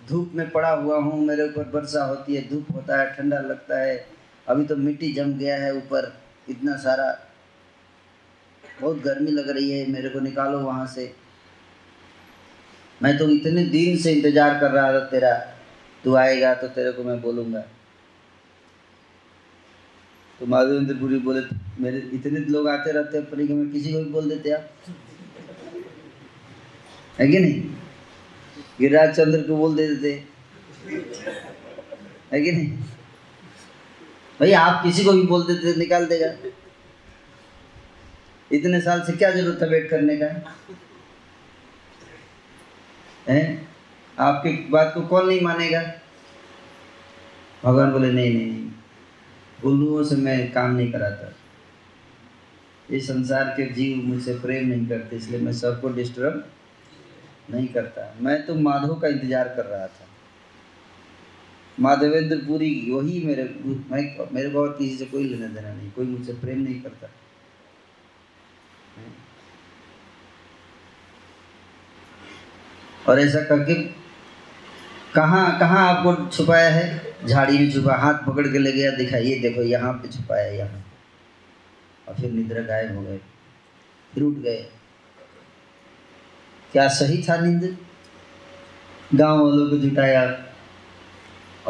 धूप में पड़ा हुआ हूँ, मेरे ऊपर वर्षा होती है, धूप होता है, ठंडा लगता है, अभी तो मिट्टी जम गया है ऊपर इतना सारा, बहुत गर्मी लग रही है, मेरे को निकालो वहाँ से। मैं तो इतने दिन से इंतजार कर रहा था तेरा, तू आएगा तो तेरे को मैं बोलूँगा। तो माधवेंद्र पुरी बोले मेरे इतने लोग आते रहते हैं परी, मैं किसी को भी बोल देते आप, है कि नहीं? गिरिराज चंद्र को बोल दे देते, है कि नहीं भाई? आप किसी को भी बोल देते, निकाल देगा। इतने साल से क्या जरूरत है वेट करने का, हैं? आपकी बात को कौन नहीं मानेगा? भगवान बोले नहीं नहीं नहीं, उल्लुओं से मैं काम नहीं कराता, ये संसार के जीव मुझसे प्रेम नहीं करते, इसलिए मैं सबको डिस्टर्ब नहीं करता। मैं तो माधव का इंतजार कर रहा था, माधवेंद्र पुरी, वही मेरे मैं मेरे को और किसी से कोई लेना देना नहीं, कोई मुझसे प्रेम नहीं करता। और ऐसा करके कहाँ कहाँ आपको छुपाया है? झाड़ी में छुपा, हाथ पकड़ के ले गया, दिखाइए देखो यहाँ पे छुपाया है, यहाँ। और फिर निद्रा गायब हो गए, फिर उठ गए। क्या सही था नींद? गांव वालों को जुटाया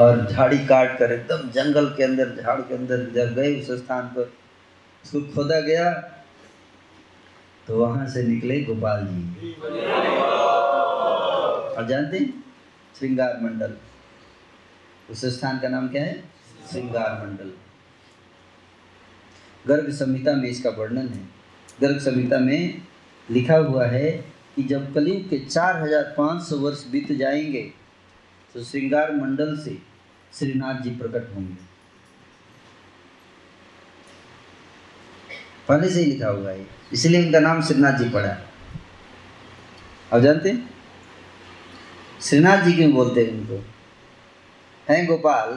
और झाड़ी काट कर एकदम जंगल के अंदर, झाड़ के अंदर जब गए उस स्थान पर, उसको खोदा गया तो वहाँ से निकले गोपाल जी। और जानते हैं श्रृंगार मंडल, उस स्थान का नाम क्या है? श्रृंगार मंडल। गर्ग संहिता में इसका वर्णन है। गर्ग संहिता में लिखा हुआ है कि जब कलयुग के चार हजार पाँच सौ वर्ष बीत जाएंगे तो श्रृंगार मंडल से श्रीनाथ जी प्रकट होंगे। पहले से ही लिखा हुआ है, इसलिए उनका नाम श्रीनाथ जी पड़ा। आप जानते हैं श्रीनाथ जी क्यों बोलते हैं उनको? हैं गोपाल,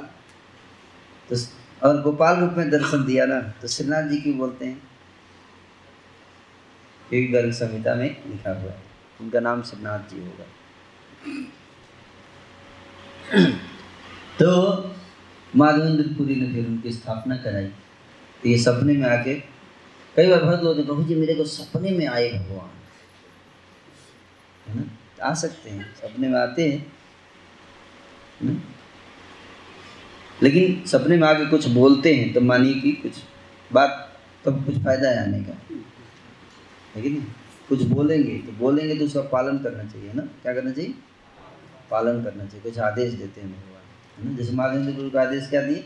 तो और गोपाल रूप में दर्शन दिया ना, तो श्रीनाथ जी क्यों बोलते हैं? एक गर्ग संहिता में लिखा हुआ है, उनका नाम श्रीनाथ जी होगा। तो माधवेंद्र पुरी ने फिर उनकी स्थापना कराई। तो ये सपने में आके, कई बार बहुत लोग प्रभु जी मेरे को सपने में आए भगवान, है ना? आ सकते हैं, सपने में आते हैं, लेकिन सपने में आके कुछ बोलते हैं तो मानिए कि कुछ बात, तो कुछ फायदा है आने का, लेकिन कुछ बोलेंगे तो बोलेंगे तो उसका पालन करना चाहिए ना। क्या करना चाहिए? पालन करना चाहिए। कुछ आदेश देते हैं भगवान, है ना? जैसे माधवेंद्र गुरु का आदेश क्या दिए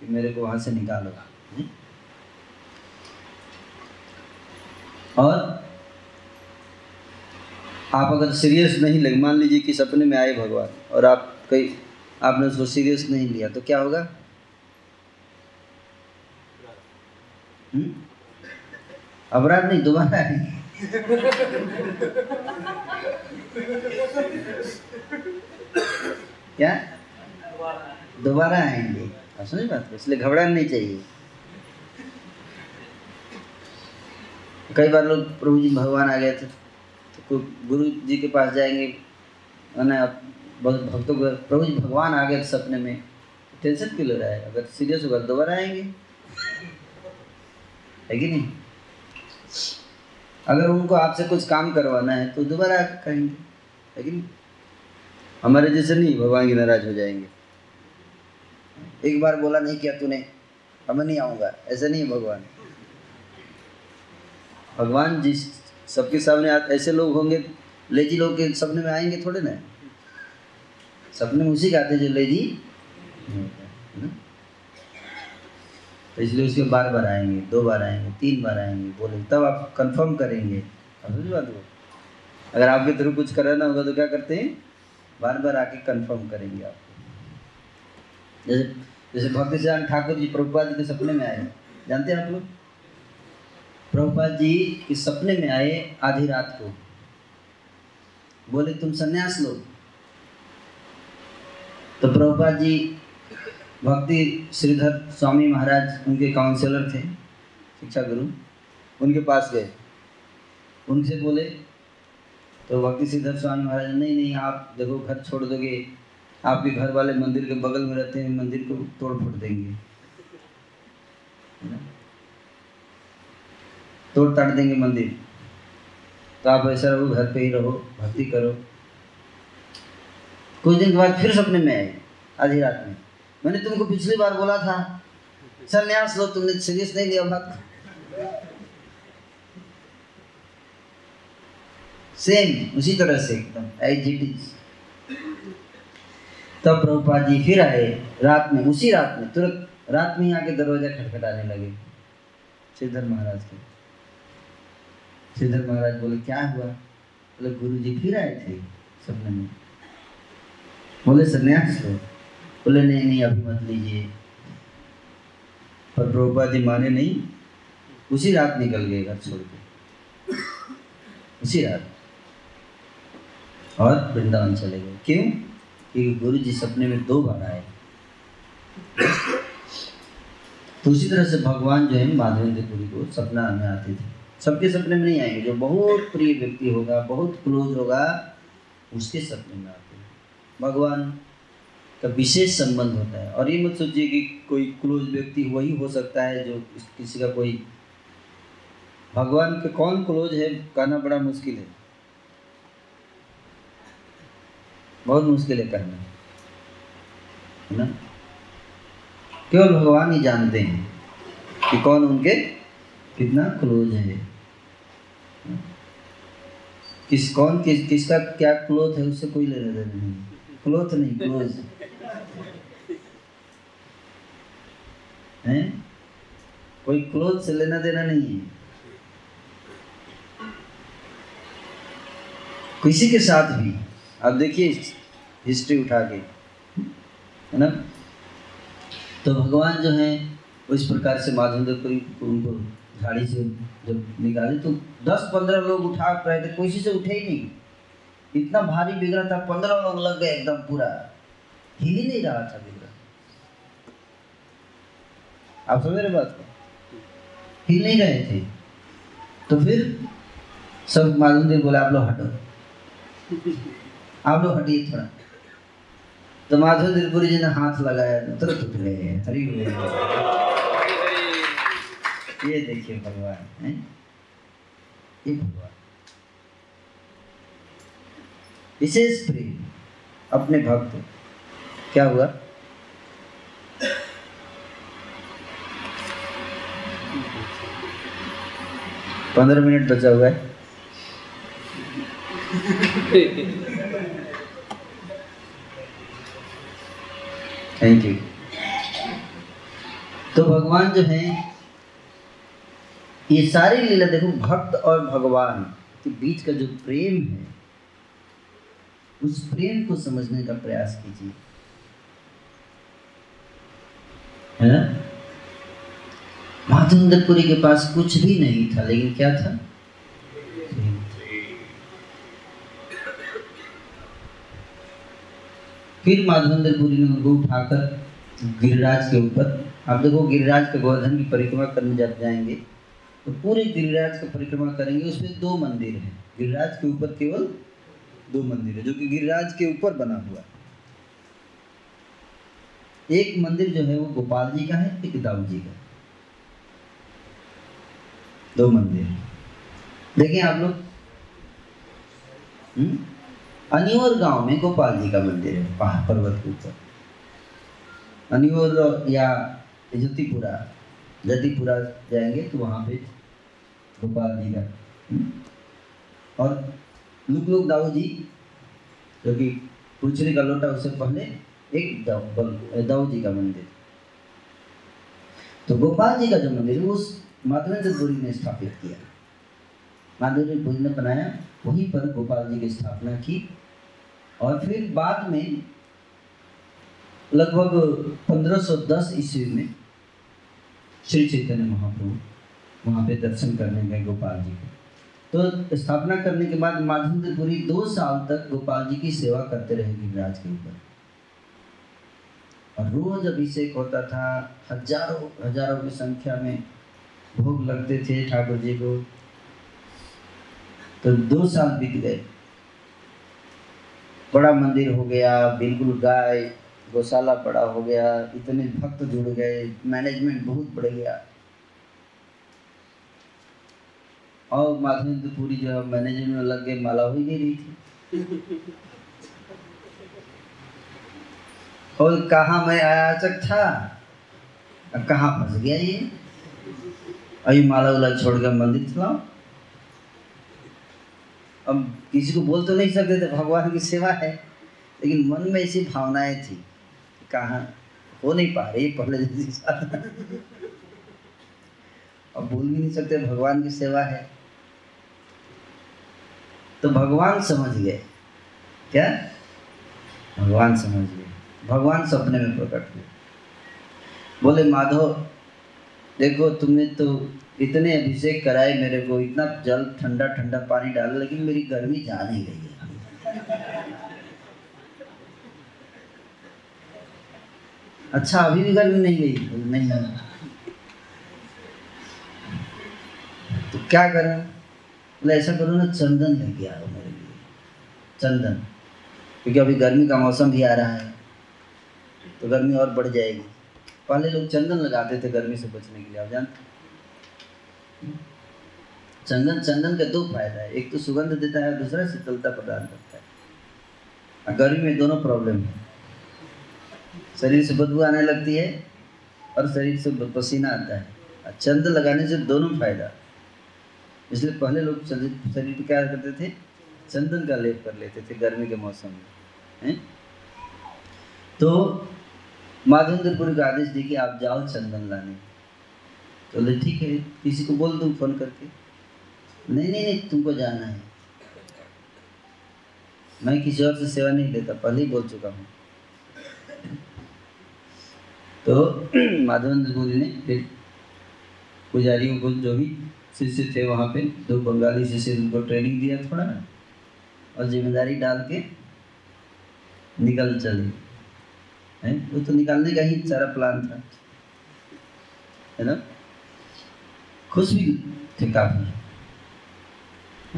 कि मेरे को वहाँ से निकालो। और आप अगर सीरियस नहीं लगे, मान लीजिए कि सपने में आए भगवान और आप कई आपने उसको सीरियस नहीं लिया, तो क्या होगा? हुँ? अपराध नहीं, दोबारा है। क्या दोबारा आएंगे? आप समझ बात को, इसलिए घबराना नहीं चाहिए। कई बार लोग प्रभु जी भगवान आ गए थे तो गुरु जी के पास जाएंगे, ना बहुत भक्तों को, प्रभु जी भगवान आ गए सपने में, टेंशन क्यों ले रहा है? अगर सीरियस होगा दोबारा आएंगे, है कि नहीं? अगर उनको आपसे कुछ काम करवाना है तो दोबारा कहेंगे, लेकिन हमारे जैसे नहीं, भगवान की नाराज हो जाएंगे। एक बार बोला नहीं किया तूने, अब मैं नहीं आऊँगा, ऐसे नहीं भगवान। भगवान जिस सबके सामने आ, ऐसे लोग होंगे, लेजी लोग के सपने में आएंगे थोड़े ना। सपने में उसी के आते जो लेजी, तो इसलिए उसके बार बार आएंगे, दो बार आएंगे, तीन बार आएंगे, बोले तब आप कंफर्म करेंगे। समझ बात को, अगर आपके थ्रू कुछ कराना होगा तो क्या करते हैं? बार बार आके कंफर्म करेंगे आपको। जैसे जैसे भक्ति सिद्धांत ठाकुर जी प्रभुपाद जी के सपने में आए, जानते हैं आप लोग? प्रभुपाद जी के सपने में आए आधी रात को, बोले तुम संन्यास लो। तो प्रभुपाद जी भक्ति श्रीधर स्वामी महाराज उनके काउंसलर थे, शिक्षा गुरु, उनके पास गए, उनसे बोले, तो भक्ति श्रीधर स्वामी महाराज नहीं नहीं आप देखो घर छोड़ दोगे, आपके घर वाले मंदिर के बगल में रहते हैं, मंदिर को तोड़ फोड़ देंगे, तोड़ ताड़ देंगे मंदिर, तो आप ऐसा रहो, घर पे ही रहो, भक्ति करो। कुछ दिन के बाद फिर सपने में आए आधी रात में, मैंने तुमको पिछली बार बोला था संन्यास लो, तुमने सीरियस नहीं लिया बात। सेम उसी तरह से एकदम एज इट इज। तब प्रभुपाद जी फिर आए रात में, उसी रात में, तुरंत रात में ही आके दरवाजा खटखटाने लगे श्रीधर महाराज के। श्रीधर महाराज बोले क्या हुआ? बोले गुरु जी फिर आए थे सपने में, बोले संन्यास लो। बोले नहीं नहीं अभी मत लीजिए। पर प्रभुपाद जी माने नहीं, उसी रात निकल गए घर छोड़ के, उसी रात। और वृंदावन चले गए। क्यों? क्योंकि गुरु जी सपने में दो बार आए। तो उसी तरह से भगवान जो है माधवेंद्र पुरी को सपना में आते थे। सबके सपने में नहीं आएंगे, जो बहुत प्रिय व्यक्ति होगा, बहुत क्लोज होगा, उसके सपने में आते हैं। भगवान का विशेष संबंध होता है। और ये मत सोचिए कि कोई क्लोज व्यक्ति वही हो सकता है जो किसी का कोई, भगवान के कौन क्लोज है कहना बड़ा मुश्किल है, बहुत मुश्किल है कहना, है ना। केवल भगवान ही जानते हैं कि कौन उनके कितना क्लोज है, किस कौन किस किसका क्या क्लोथ है, उससे कोई लेना देना नहीं। क्लोथ नहीं, क्लोज है, कोई क्लोथ से लेना देना नहीं है। किसी के साथ भी आप देखिए हिस्ट्री उठा के, है ना। तो भगवान जो है उस प्रकार से माधवेंद्र पुरी उनको झाड़ी से जब निकाले तो दस पंद्रह लोग उठा रहे थे, कोई से उठे ही नहीं, इतना भारी बिगड़ा था। पंद्रह लोग लग गए, एकदम पूरा हिल ही नहीं रहा था बिगड़ा। आप समझ रहे बात को, हिल नहीं रहे थे। तो फिर सब माधवेंद्र बोला आप लोग हटो, आप लोग हटिए थोड़ा। तो माधवेंद्र पुरी जी ने हाथ लगाया, तुरंत उठ गए। हरी बोल। ये देखिए भगवान है, ये भगवान विशेष प्रेम अपने भक्त। क्या हुआ? पंद्रह मिनट बचा हुआ है। Thank you. तो भगवान जो है ये सारी लीला देखो, भक्त और भगवान के बीच का जो प्रेम है उस प्रेम को समझने का प्रयास कीजिए, है ना। माधवेंद्र पुरी के पास कुछ भी नहीं था, लेकिन क्या था? फिर माधवेंद्र पुरी ने उनको उठाकर गिरिराज के ऊपर, आप देखो गिरिराज के गोवर्धन की परिक्रमा करने जाते जाएंगे तो पूरे गिरिराज की परिक्रमा करेंगे। उसमें दो मंदिर हैं, गिरिराज के ऊपर केवल दो मंदिर है जो कि गिरिराज के ऊपर बना हुआ है। एक मंदिर जो है वो गोपाल जी का है, एक दाऊ जी का। दो मंदिर देखें आप लोग। अनियोर गांव में गोपाल जी का मंदिर है, पहाड़ पर्वत के ऊपर। अनियोर या जतिपुरा, जतिपुरा जाएंगे तो वहाँ पे गोपाल जी का। और लुक लुक दाऊ जी जो कि पूछने का लोटा, उससे पहले एक दाऊ दाऊ जी का मंदिर। तो गोपाल जी का जो मंदिर है उस माधवेंद्र पुरी ने स्थापित किया, माधवेंद्र पुरी ने बनाया। वहीं पर गोपाल जी की स्थापना की और फिर बाद में लगभग पंद्रह सौ दस ईस्वी में श्री चैतन्य महाप्रभु वहाँ पे दर्शन करने गए गोपाल जी के। तो स्थापना करने के बाद माधवेंद्र पुरी दो साल तक गोपाल जी की सेवा करते रहे गिरिराज के ऊपर। और रोज अभिषेक होता था, हजारों हजारों की संख्या में भोग लगते थे ठाकुर जी को। तो दो साल बीत गए, बड़ा मंदिर हो गया, बिल्कुल गाय गौशाला बड़ा हो गया, इतने भक्त जुड़ गए, मैनेजमेंट बहुत बढ़ गया। और माधवेंद्र पुरी जो मैनेजमेंट में लग गए, माला हो ही नहीं रही थी। और कहाँ मैं अयाचक था, कहाँ फंस गया ये, और ये माला वाला छोड़कर मंदिर चलाओ। अब किसी को बोल तो नहीं सकते थे, भगवान की सेवा है, लेकिन मन में ऐसी भावनाएं थी, कहाँ हो नहीं पा रही पहले जैसी साधना। अब बोल भी नहीं सकते, भगवान की सेवा है। तो भगवान समझ गए। क्या भगवान समझ गए? भगवान सपने में प्रकट हुए, बोले माधव देखो तुमने तो इतने अभिषेक कराए मेरे को, इतना जल ठंडा ठंडा पानी डाला, लेकिन मेरी गर्मी जा नहीं गई है। अच्छा अभी भी गर्मी नहीं गई, नहीं तो क्या करें? मतलब ऐसा करो ना, चंदन लेके आओ मेरे लिए, चंदन, क्योंकि अभी गर्मी का मौसम भी आ रहा है तो गर्मी और बढ़ जाएगी। पहले लोग चंदन लगाते थे गर्मी से बचने के लिए, आप जानते? चंदन चंदन का दो फायदा है, एक तो सुगंध देता है, दूसरा शीतलता प्रदान करता है। गर्मी में दोनों प्रॉब्लम है, शरीर से बदबू आने लगती है और शरीर से पसीना आता है। चंदन लगाने से दोनों फायदा, इसलिए पहले लोग शरीर पर क्या करते थे, चंदन का लेप कर लेते थे गर्मी के मौसम में। हैं तो माधवेंद्रपुरी का आदेश दिया कि आप जाओ चंदन लाने। चलो तो ठीक है, किसी को बोल दूँ फोन करके? नहीं नहीं नहीं, तुमको जाना है, मैं किसी और से सेवा नहीं लेता, पहले ही बोल चुका हूँ। तो माधवेंद्रपुरी ने फिर पुजारियों को, जो भी शिष्य थे वहाँ पे, दो बंगाली शिष्य, उनको ट्रेनिंग दिया थोड़ा और जिम्मेदारी डाल के निकल चले हैं। वो तो निकालने का ही सारा प्लान था, है ना। खुश भी थे काफ़ी,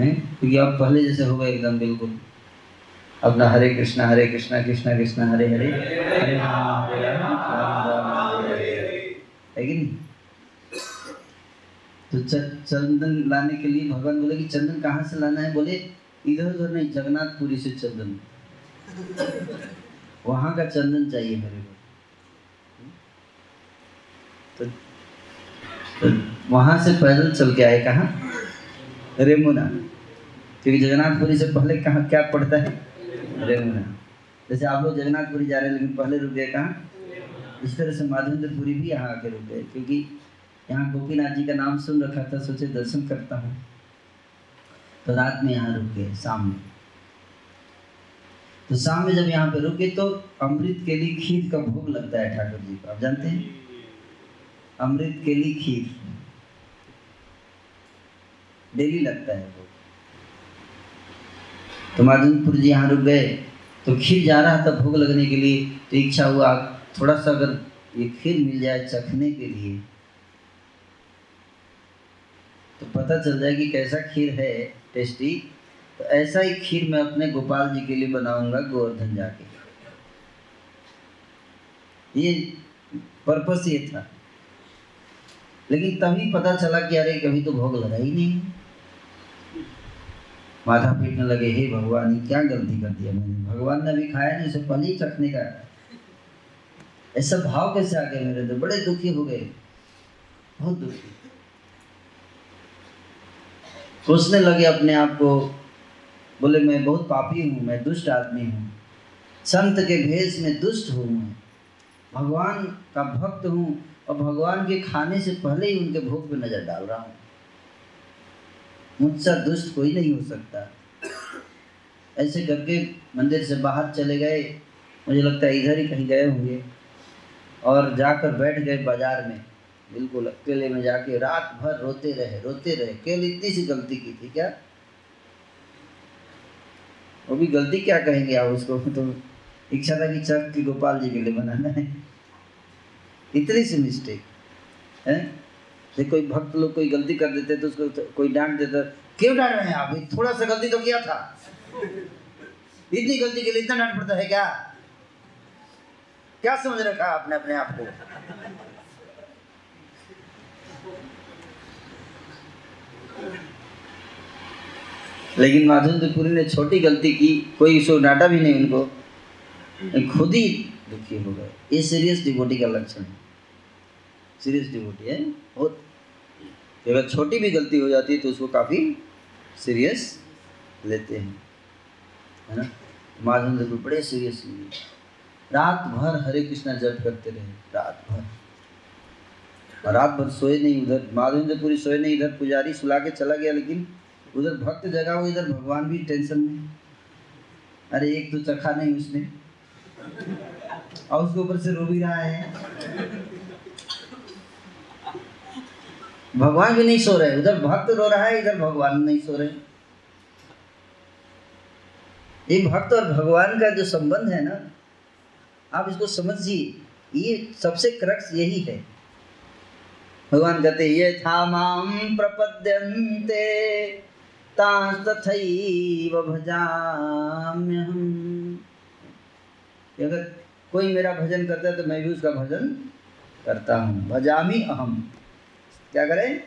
हैं, क्योंकि अब पहले जैसे हो गए एकदम बिल्कुल। अपना हरे कृष्णा हरे कृष्णा कृष्णा कृष्णा हरे हरे, हरे राम राम हरे हरे, है कि नहीं? तो चंदन लाने के लिए भगवान बोले कि चंदन कहाँ से लाना है? बोले इधर उधर नहीं, जगन्नाथपुरी से चंदन, वहाँ का चंदन चाहिए मेरे को। तो, तो वहाँ से पैदल चल के आए, कहाँ? रेमुना, क्योंकि जगन्नाथपुरी से पहले कहाँ क्या पड़ता है? रेमुना। जैसे आप लोग जगन्नाथपुरी जा रहे हैं लेकिन पहले रुक गए कहाँ? इस तरह से माधवेंद्रपुरी भी यहाँ आके रुक गए, क्योंकि यहाँ गोपीनाथ जी का नाम सुन रखा था, सोचे दर्शन करता हूँ, तो रात में यहाँ रुक गए शाम में। तो शाम में जब यहाँ पे रुके तो अमृत के लिए खीर का भोग लगता है ठाकुर जी को, आप जानते हैं? अमृत के लिए खीर डेली लगता है भोग। तो माधवपुर जी यहाँ रुक गए, तो खीर जा रहा था भोग लगने के लिए, तो इच्छा हुआ थोड़ा सा अगर ये खीर मिल जाए चखने के लिए तो पता चल जाए कि कैसा खीर है, टेस्टी। तो ऐसा ही खीर मैं अपने गोपाल जी के लिए बनाऊंगा गोवर्धन जाके, ये पर्पस ये था। लेकिन तभी पता चला कि अरे कभी तो भोग लगा ही नहीं। माथा पीटने लगे, हे भगवान ये क्या गलती कर दिया मैंने, भगवान ने भी खाया नहीं, उसे पहले ही चखने का ऐसा भाव कैसे आ गया मेरे? तो बड़े दुखी हो गए, बहुत दुखी, सोचने लगे अपने आप को। बोले मैं बहुत पापी हूँ, मैं दुष्ट आदमी हूँ, संत के भेष में दुष्ट हूँ, मैं भगवान का भक्त हूँ और भगवान के खाने से पहले ही उनके भोग पे नज़र डाल रहा हूँ, मुझसे दुष्ट कोई नहीं हो सकता। ऐसे करके मंदिर से बाहर चले गए, मुझे लगता है इधर ही कहीं गए होंगे, और जाकर बैठ गए बाजार में, बिल्कुल अकेले में जाके रात भर रोते रहे रोते रहे केवल इतनी सी गलती की थी। क्या वो भी गलती क्या कहेंगे आप उसको? तो इच्छा था कि चख के गोपाल जी के लिए बनाना है, इतनी सी मिस्टेक है। देखो कोई भक्त लोग कोई गलती कर देते तो उसको तो कोई डांट देता, क्यों डांट रहे हैं आप, थोड़ा सा गलती तो किया था, इतनी गलती के लिए इतना डांट पड़ता है क्या? क्या समझ रखा आपने अपने आप को? लेकिन माधवेंद्रपुरी ने छोटी गलती की, कोई उसको डांटा भी नहीं, उनको खुद ही दुखी हो गए। ये सीरियस डिवोटी का लक्षण है, सीरियस डिवोटी है बहुत, अगर छोटी भी गलती हो जाती है तो उसको काफ़ी सीरियस लेते हैं, है ना। माधवेंद्रपुरी बड़े सीरियस लिए, रात भर हरे कृष्णा जप करते रहे, रात भर, और रात भर सोए नहीं। उधर माधवेंद्रपुरी सोए नहीं, इधर पुजारी सुला के चला गया, लेकिन उधर भक्त जगा हुआ, इधर भगवान भी टेंशन में, अरे एक तो चखा नहीं उसने और उसके ऊपर से रो भी रहा है, भगवान भी नहीं सो रहे, उधर भक्त रो रहा है, इधर भगवान नहीं सो रहे। ये भक्त और भगवान का जो संबंध है ना, आप इसको समझिए, ये सबसे क्रक्स यही है। भगवान कहते ये था माम प्रपद्यन्ते तांस्तथैव भजाम्यहम्। अगर कोई मेरा भजन करता है तो मैं भी उसका भजन करता हूँ। भजामी अहम, क्या करें,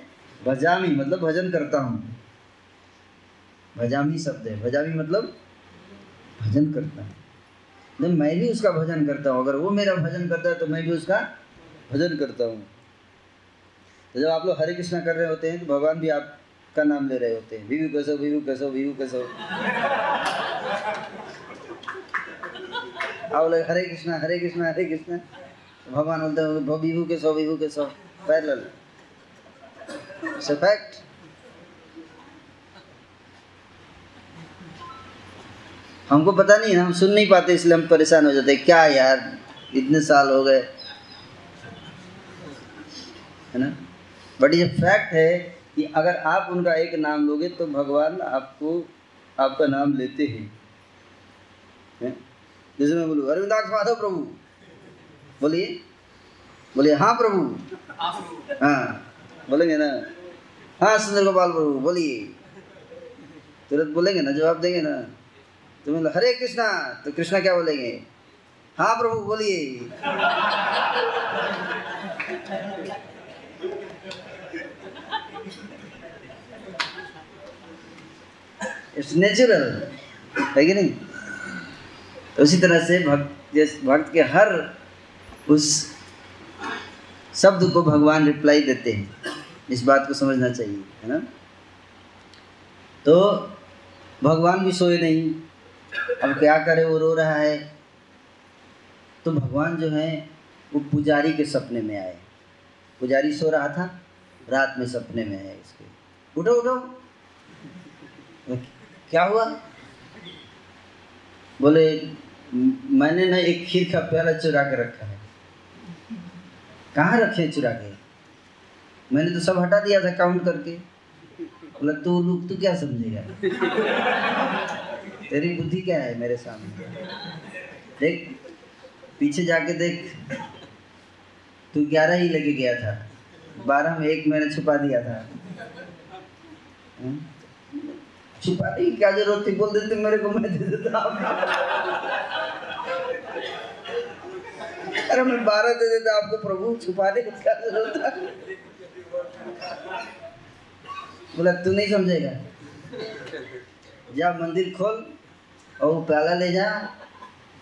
भजामी मतलब भजन करता हूँ। भजामी शब्द है, भजामी मतलब भजन करता हूँ। तो मैं भी उसका भजन करता हूँ, अगर वो मेरा भजन करता है तो मैं भी उसका भजन करता हूँ। तो जब आप लोग हरे कृष्णा कर रहे होते हैं तो भगवान भी आपका नाम ले रहे होते हैं, वीवू कसो वीवू कसो वीवू कसो। आप लोग हरे कृष्णा हरे कृष्णा हरे कृष्णा, भगवान बोलते हैं वीवू कसो वीवू कसो, पैरेलल। It's a fact. हमको पता नहीं, हम सुन नहीं पाते, इसलिए हम परेशान हो जाते हैं। क्या यार, इतने साल हो गए, है ना। बट ये फैक्ट है कि अगर आप उनका एक नाम लोगे तो भगवान आपको आपका नाम लेते हैं। है? जैसे मैं बोलूँ अरविंदाक्ष माधव प्रभु, बोलिए बोलिए हाँ प्रभु, हाँ बोलेंगे ना, हाँ सुंदर गोपाल प्रभु बोलिए, तुरंत बोलेंगे ना, जवाब देंगे ना। तो मैं हरे कृष्णा, तो कृष्णा क्या बोलेंगे, हाँ प्रभु बोलिए। इट्स नेचुरल है कि नहीं। तो उसी तरह से भक्त, जैसे भक्त के हर उस शब्द को भगवान रिप्लाई देते हैं, इस बात को समझना चाहिए, है ना। तो भगवान भी सोए नहीं, अब क्या करे, वो रो रहा है। तो भगवान जो है वो पुजारी के सपने में आए। पुजारी सो रहा था, रात में सपने में आए इसके, उठो उठो, क्या हुआ। बोले मैंने ना एक खीर का प्याला चुरा के रखा है। कहाँ रखे चुरा के, मैंने तो सब हटा दिया था काउंट करके। बोला तू लोग तू क्या समझेगा, तेरी बुद्धि क्या है मेरे सामने, देख पीछे जाके देख, तू ग्यारह ही लेके गया था, बारह में एक मैंने छुपा दिया था। हुँ? छुपा नहीं, क्या जरूरत थी, बोल देते मेरे को, मैं दे देता। अरे मैं बारह दे देता आपको प्रभु, छुपाने की क्या जरूरत था। बोला तू नहीं समझेगा, जा मंदिर खोल और वो प्याला ले जा।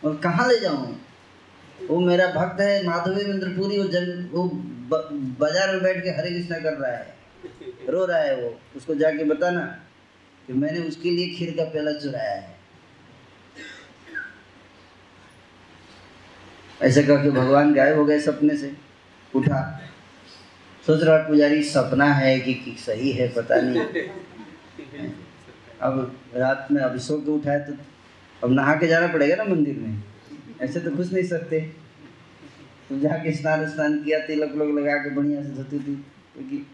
और कहाँ ले जाऊँ, वो मेरा भक्त है माधवेंद्र पुरी, वो जन वो ब, बाजार में बैठ के हरे कृष्णा कर रहा है, रो रहा है, वो उसको जाके बताना कि मैंने उसके लिए खीर का प्याला चुराया है। ऐसा कह के भगवान गायब हो गए सपने से। उठा, सोच रहा पुजारी सपना है कि, कि सही है पता नहीं। अब रात में अभिषेक को उठाया तो अब नहा के जाना पड़ेगा ना मंदिर में, ऐसे तो घुस नहीं सकते। तो जाके स्नान स्नान किया, तिलक लोग लगा के बढ़िया से धोती थी, क्योंकि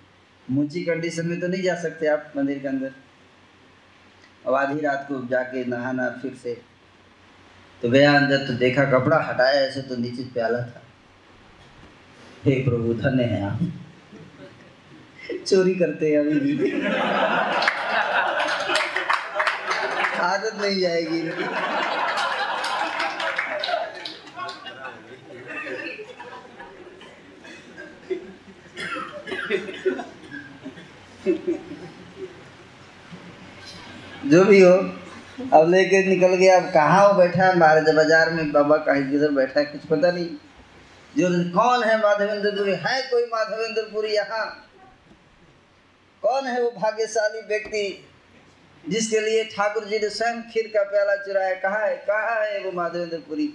मोची कंडीशन में तो नहीं जा सकते आप मंदिर के अंदर। अब आधी रात को जाके नहाना फिर से। तो गया अंदर, तो देखा कपड़ा हटाया ऐसे, तो नीचे प्याला था। हे प्रभु धन्य है आप, चोरी करते हैं अभी भी। आदत नहीं जाएगी। जो भी हो, अब लेके निकल गया। अब कहाँ वो बैठा है बाजार में, बाबा कहीं किधर बैठा है कुछ पता नहीं। जो कौन है माधवेंद्र पुरी, है कोई माधवेंद्र पुरी यहाँ, कौन है वो भाग्यशाली व्यक्ति जिसके लिए ठाकुर जी ने स्वयं खीर का प्याला चुराया, कहाँ है कहाँ है वो माधवेंद्र पुरी।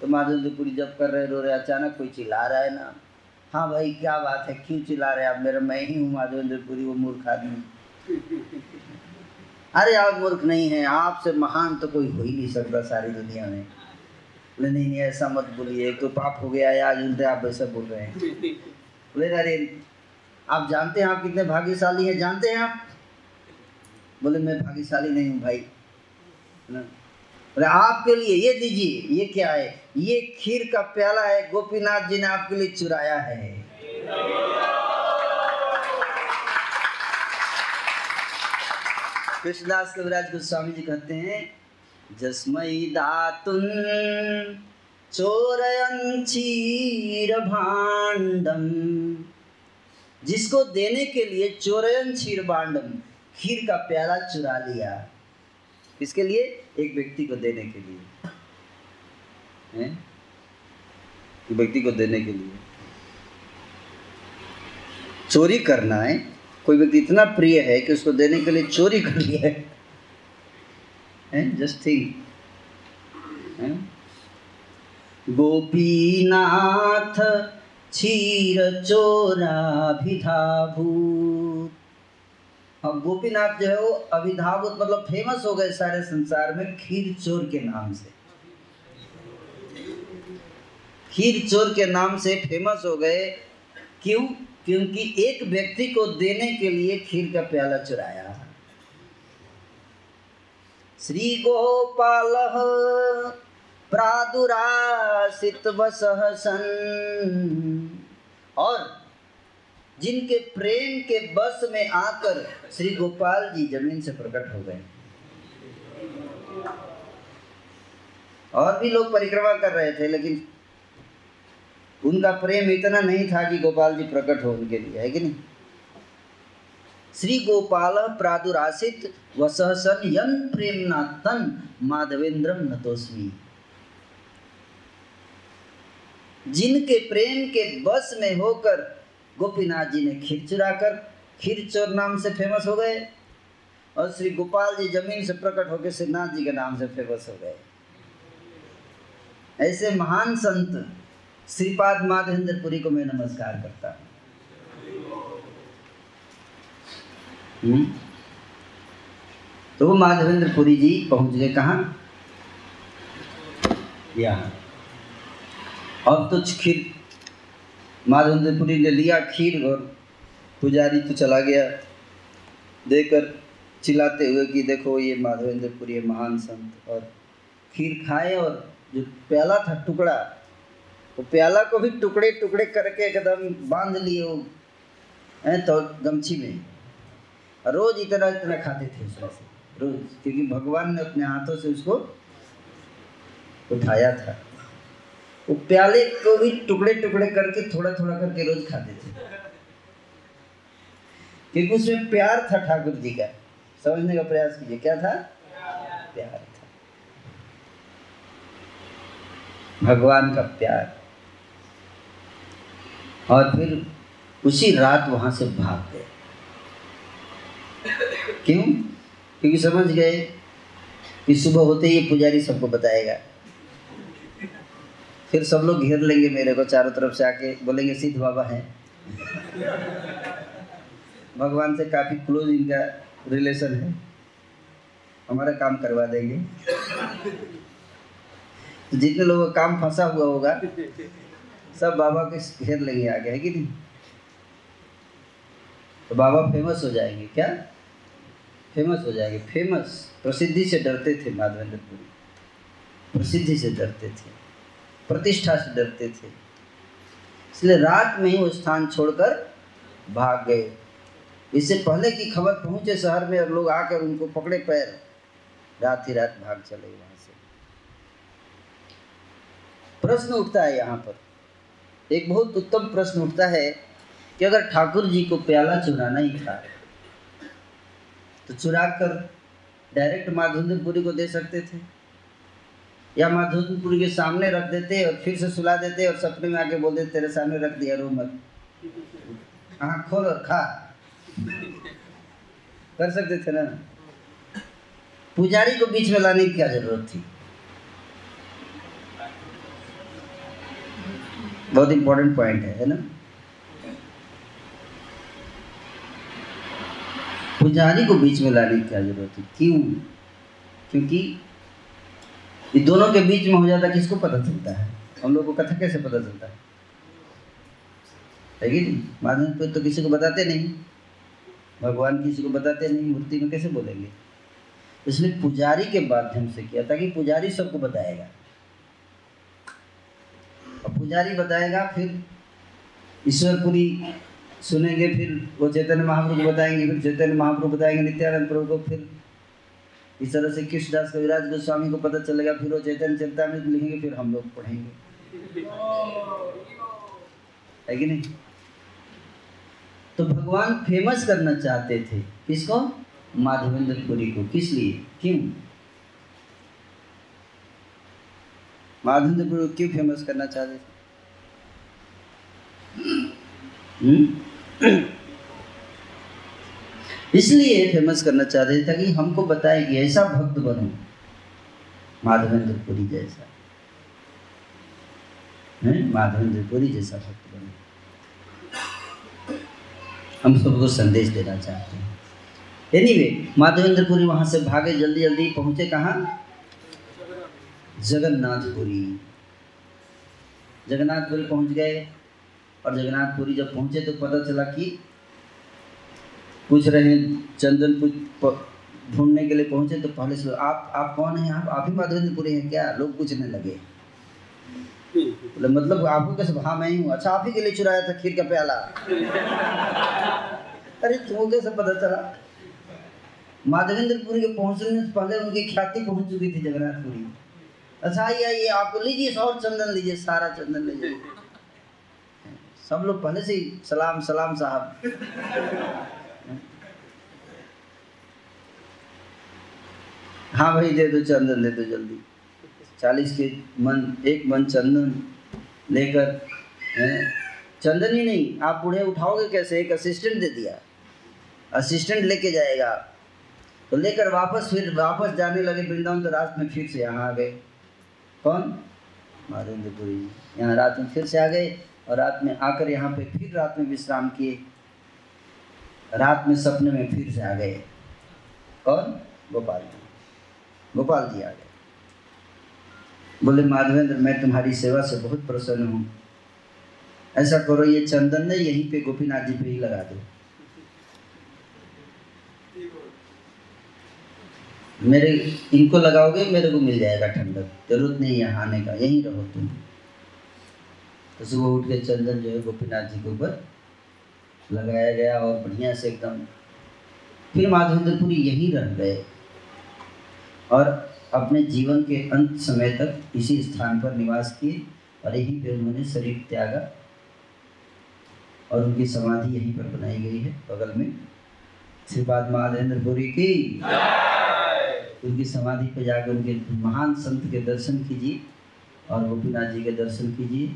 तो माधवेंद्र पुरी जब कर रहे रो रहे, अचानक कोई चिल्ला रहा है ना, हाँ भाई क्या बात है, क्यों चिल्ला रहे आप, मेरा मैं ही हूँ माधवेंद्र पुरी, वो मूर्ख आदमी। अरे आप मूर्ख नहीं हैं, आपसे महान तो कोई हो ही नहीं सकता सारी दुनिया में। बोले नहीं नहीं ऐसा मत बोलिए, तो पाप हो गया है आज, उल्टे आप ऐसा बोल रहे हैं। बोले अरे आप जानते हैं आप कितने भाग्यशाली हैं, जानते हैं आप। बोले मैं भाग्यशाली नहीं हूँ भाई, बोले आपके लिए ये दीजिए। ये क्या है? ये खीर का प्याला है, गोपीनाथ जी ने आपके लिए चुराया है। कृष्णदास कविराज गोस्वामी जी कहते हैं, जस्मई दातुन चोरयन् क्षीर भांडम, जिसको देने के लिए चोरयन् क्षीर भांडम, खीर का प्याला चुरा लिया। इसके लिए एक व्यक्ति को देने के लिए, व्यक्ति को देने के लिए चोरी करना है। कोई व्यक्ति इतना प्रिय है कि उसको देने के लिए चोरी कर लिया है। जस्ट थिंक, गोपीनाथ क्षीर चोराभिधाभूत। अब गोपीनाथ जो है वो अभिधाभूत मतलब फेमस हो गए सारे संसार में खीर चोर के नाम से। खीर चोर के नाम से फेमस हो गए। क्यों? क्योंकि एक व्यक्ति को देने के लिए खीर का प्याला चुराया। श्री गोपाल प्रादुरासित वसहसन, और जिनके प्रेम के बस में आकर श्री गोपाल जी जमीन से प्रकट हो गए। और भी लोग परिक्रमा कर रहे थे, लेकिन उनका प्रेम इतना नहीं था कि गोपाल जी प्रकट हो उनके लिए, है कि नहीं? श्री गोपाल प्रादुरासित वसहसन यन प्रेमना तन माधवेंद्रम नतोस्मी। जिनके प्रेम के बस में होकर गोपीनाथ जी ने खीर चुराकर खीर चोर नाम से फेमस हो गए, और श्री गोपाल जी जमीन से प्रकट होकर श्री नाथ जी के नाम से फेमस हो गए। ऐसे महान संत श्रीपाद माधवेंद्र पुरी को मैं नमस्कार करता हूँ। तो वो माधवेंद्र पुरी जी पहुँच गए कहाँ? यहाँ। अब तो खीर माधवेंद्र पुरी ने लिया खीर, और पुजारी तो चला गया देकर चिल्लाते हुए कि देखो ये माधवेंद्र पुरी महान संत। और खीर खाए, और जो प्याला था टुकड़ा, वो तो प्याला को भी टुकड़े टुकड़े करके एकदम बांध लिए वो हैं तो गमछी में। रोज इतना इतना खाते थे उसमें से रोज, क्योंकि भगवान ने अपने हाथों से उसको उठाया था। वो प्याले को भी टुकड़े टुकड़े करके थोड़ा थोड़ा करके रोज खाते थे, क्योंकि उसमें प्यार था ठाकुर जी का। समझने का प्रयास कीजिए, क्या था? प्यार था, भगवान का प्यार। और फिर उसी रात वहां से भाग गए। क्यों? क्योंकि समझ गए कि सुबह होते ही पुजारी सबको बताएगा, फिर सब लोग घेर लेंगे मेरे को चारों तरफ से, आके बोलेंगे सिद्ध बाबा है। भगवान से काफी क्लोज इनका रिलेशन है, हमारा काम करवा देंगे। तो जितने लोगों का काम फंसा हुआ होगा सब बाबा के घेर लेंगे आगे, है कि नहीं? तो बाबा फेमस हो जाएंगे। क्या फेमस हो जाएंगे? फेमस। प्रसिद्धि से डरते थे माधवेंद्र पुरी, प्रसिद्धि से डरते थे, प्रतिष्ठा से डरते थे, इसलिए रात में ही वो स्थान छोड़कर भाग गए। इससे पहले की खबर पहुंचे शहर में और लोग आकर उनको पकड़े पैर, रात ही रात भाग चले वहां से। प्रश्न उठता है यहाँ पर, एक बहुत उत्तम प्रश्न उठता है कि अगर ठाकुर जी को प्याला चुराना ही था तो चुरा कर डायरेक्ट माधवेंद्र पुरी को दे सकते थे, या माधवेंद्र पुरी के सामने रख देते और फिर से सुला देते और सपने में आके बोलते तेरे सामने रख दिया, रो मत, आँख खोल और खा। कर सकते थे ना? पुजारी को बीच में लाने की क्या जरूरत थी? बहुत इंपॉर्टेंट पॉइंट है, है ना? पुजारी को बीच में लाने की क्या जरूरत थी? क्यों? क्योंकि ये दोनों के बीच में हो जाता, किसको पता चलता है? हम लोगों को कथा कैसे पता चलता है? लेकिन माधवेंद्र तो किसी को बताते नहीं, भगवान किसी को बताते नहीं, मूर्ति में कैसे बोलेंगे? इसलिए पुजारी के माध्यम से किया ताकि पुजारी सबको बताएगा और पुजारी बताएगा फिर ईश्वरपुरी सुनेंगे, फिर वो चैतन्य महाप्रभु बताएंगे, फिर चैतन्य महाप्रभु बताएंगे नित्यानंद प्रभु को, फिर इस तरह से कृष्णदास कविराज गोस्वामी को पता चलेगा, फिर वो चैतन्य चरितामृत लिखेंगे, फिर हम लोग पढ़ेंगे, है कि नहीं। तो भगवान फेमस करना चाहते थे किसको, माधवेंद्र पुरी को। किस लिए, क्यों माधवेंद्र पुरी को क्यों फेमस करना चाहते थे? इसलिए फेमस करना चाहते थे ताकि हमको बताए कि ऐसा भक्त बनो माधवेंद्र पुरी जैसा, है माधवेंद्र पुरी जैसा भक्त बनो। हम सबको संदेश देना चाहते हैं। एनीवे माधवेंद्र पुरी वहाँ से भागे, जल्दी जल्दी पहुँचे कहाँ, जगन्नाथपुरी। जगन्नाथपुरी पहुँच गए और जगन्नाथपुरी जब पहुँचे तो पता चला कि पूछ रहे हैं, चंदन ढूंढने के लिए पहुँचे तो पहले से आप आप कौन हैं, आप आप ही माधवेंद्रपुरी हैं क्या, लोग पूछने लगे। बोले मतलब आपको कैसे, हाँ मैं ही हूँ। अच्छा आप ही के लिए चुराया था खीर का प्याला। अरे तुमको कैसे पता चला? माधवेंद्रपुरी के पहुँचने से पहले उनकी ख्याति पहुँच चुकी थी जगन्नाथपुरी। अच्छा आइए आइए आप लीजिए और चंदन लीजिए, सारा चंदन लीजिए। सब लोग पहले से ही सलाम सलाम साहब। हाँ भाई दे दो चंदन, दे दो जल्दी। चालीस के मन एक मन चंदन लेकर, चंदन ही नहीं आप बूढ़े उठाओगे कैसे, एक असिस्टेंट दे दिया, असिस्टेंट लेके जाएगा। तो लेकर वापस फिर वापस जाने लगे वृंदावन, तो रात में फिर से यहाँ आ गए। कौन, माधवेंद्रपुरी। यहाँ रात में फिर से आ गए और रात में आकर यहाँ पे फिर रात में विश्राम किए। रात में सपने में फिर से आ गए। कौन, गोपाल जी। गोपाल जी आ गए, बोले माधवेंद्र मैं तुम्हारी सेवा से बहुत प्रसन्न हूँ, ऐसा करो ये चंदन ने यहीं पे गोपीनाथ जी पे ही लगा दो, मेरे इनको लगाओगे मेरे को मिल जाएगा ठंडक, जरूरत नहीं यहाँ आने का, यहीं रहो तुम। तो सुबह उठ के चंदन जो है गोपीनाथ जी के ऊपर लगाया गया और बढ़िया से एकदम। फिर माधवेंद्रपुरी यहीं रह गए और अपने जीवन के अंत समय तक इसी स्थान पर निवास किए और यहीं पर उन्होंने शरीर त्यागा और उनकी समाधि यहीं पर बनाई गई है बगल में। श्रीपाद माधवेंद्रपुरी की उनकी समाधि पर जाकर उनके महान संत के दर्शन कीजिए और गोपीनाथ जी के दर्शन कीजिए।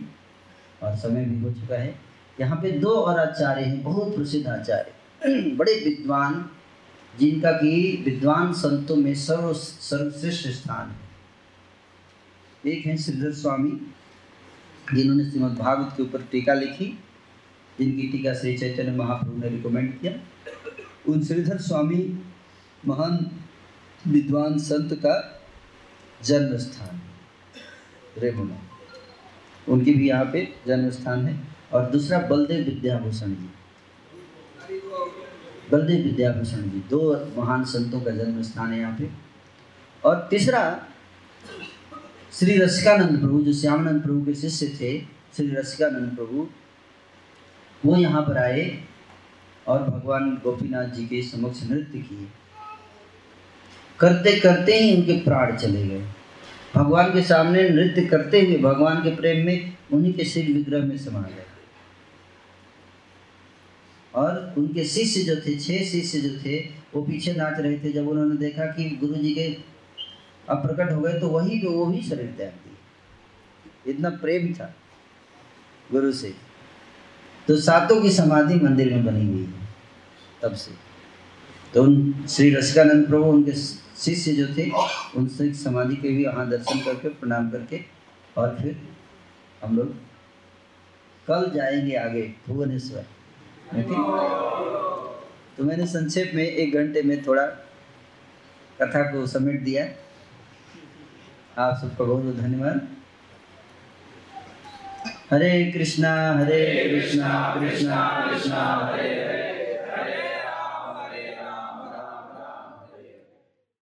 और समय भी हो चुका है। यहाँ पे दो और आचार्य हैं, बहुत प्रसिद्ध आचार्य, बड़े विद्वान, जिनका कि विद्वान संतों में सर्व सर्वश्रेष्ठ स्थान है। एक हैं श्रीधर स्वामी, जिन्होंने श्रीमद् भागवत के ऊपर टीका लिखी, जिनकी टीका श्री चैतन्य महाप्रभु ने रिकमेंड किया। उन श्रीधर स्वामी महान विद्वान संत का जन्म स्थान रेमुना, उनकी भी यहाँ पे जन्म स्थान है। और दूसरा बलदेव विद्याभूषण जी, बलदेव विद्याभूषण जी, दो महान संतों का जन्म स्थान है यहाँ पे। और तीसरा श्री रसिकानंद प्रभु, जो श्यामानंद प्रभु के शिष्य थे, श्री रसिकानंद प्रभु, वो यहाँ पर आए और भगवान गोपीनाथ जी के समक्ष नृत्य किए। करते करते ही उनके प्राण चले गए। भगवान के सामने नृत्य करते हुए भगवान के प्रेम में उन्हीं के शिव विग्रह में समा गए। और उनके शिष्य जो थे, छह शिष्य जो थे, वो पीछे नाच रहे थे। जब उन्होंने देखा कि गुरु जी के अब प्रकट हो गए तो वही जो वो भी शरीर त्याग दिए, इतना प्रेम था गुरु से। तो सातों की समाधि मंदिर में बनी हुई है तब से। तो उन श्री रसिकानंद प्रभु उनके शिष्य जो थे, उनसे समाधि के भी यहाँ दर्शन करके प्रणाम करके और फिर हम लोग कल जाएंगे आगे भुवनेश्वर। तो मैंने संक्षेप में एक घंटे में थोड़ा कथा को समेट दिया। आप सबका बहुत बहुत धन्यवाद। हरे कृष्णा हरे कृष्णा कृष्णा कृष्णा हरे